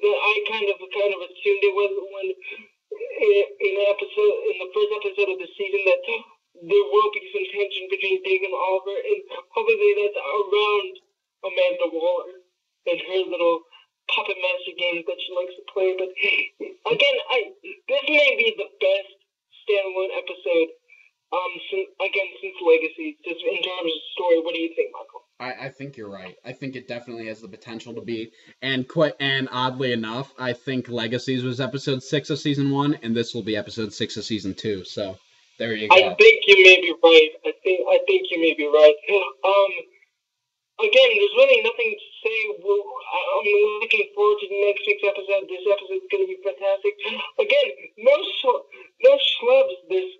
that I kind of assumed it was when. In the first episode of the season, that there will be some tension between Dig and Oliver, and hopefully that's around Amanda Waller and her little puppet master games that she likes to play. But again, this may be the best standalone episode since Legacy, just in terms of story. What do you think, Michael? I think you're right. I think it definitely has the potential to be. And oddly enough, I think Legacies was episode 6 of season 1, and this will be episode 6 of season 2. So there you go. I think you may be right. I think you may be right. Again, there's really nothing to say. I'm looking forward to next week's episode. This episode's going to be fantastic. Again, no schlubs this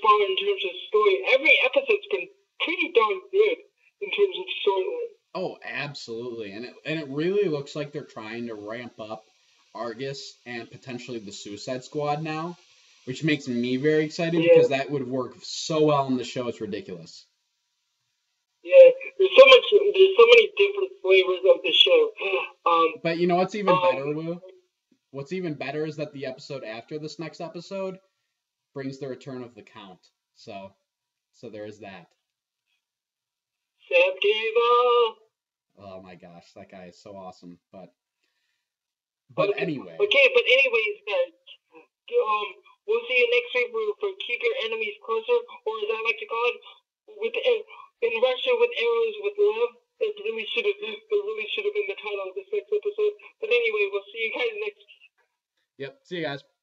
far in terms of story. Every episode's been pretty darn good in terms of storyline. Oh, absolutely. And it really looks like they're trying to ramp up Argus and potentially the Suicide Squad now, which makes me very excited because that would work so well on the show. It's ridiculous. Yeah, there's so many different flavors of the show. But you know what's even better, Lou? What's even better is that the episode after this next episode brings the return of the Count. So there is that. Oh my gosh, that guy is so awesome. But okay, anyway. Okay, but anyways, guys, we'll see you next week for Keep Your Enemies Closer, or as I like to call it, in Russia with Arrows with Love. It really should have been the title of this next episode. But anyway, we'll see you guys next week. Yep, see you guys.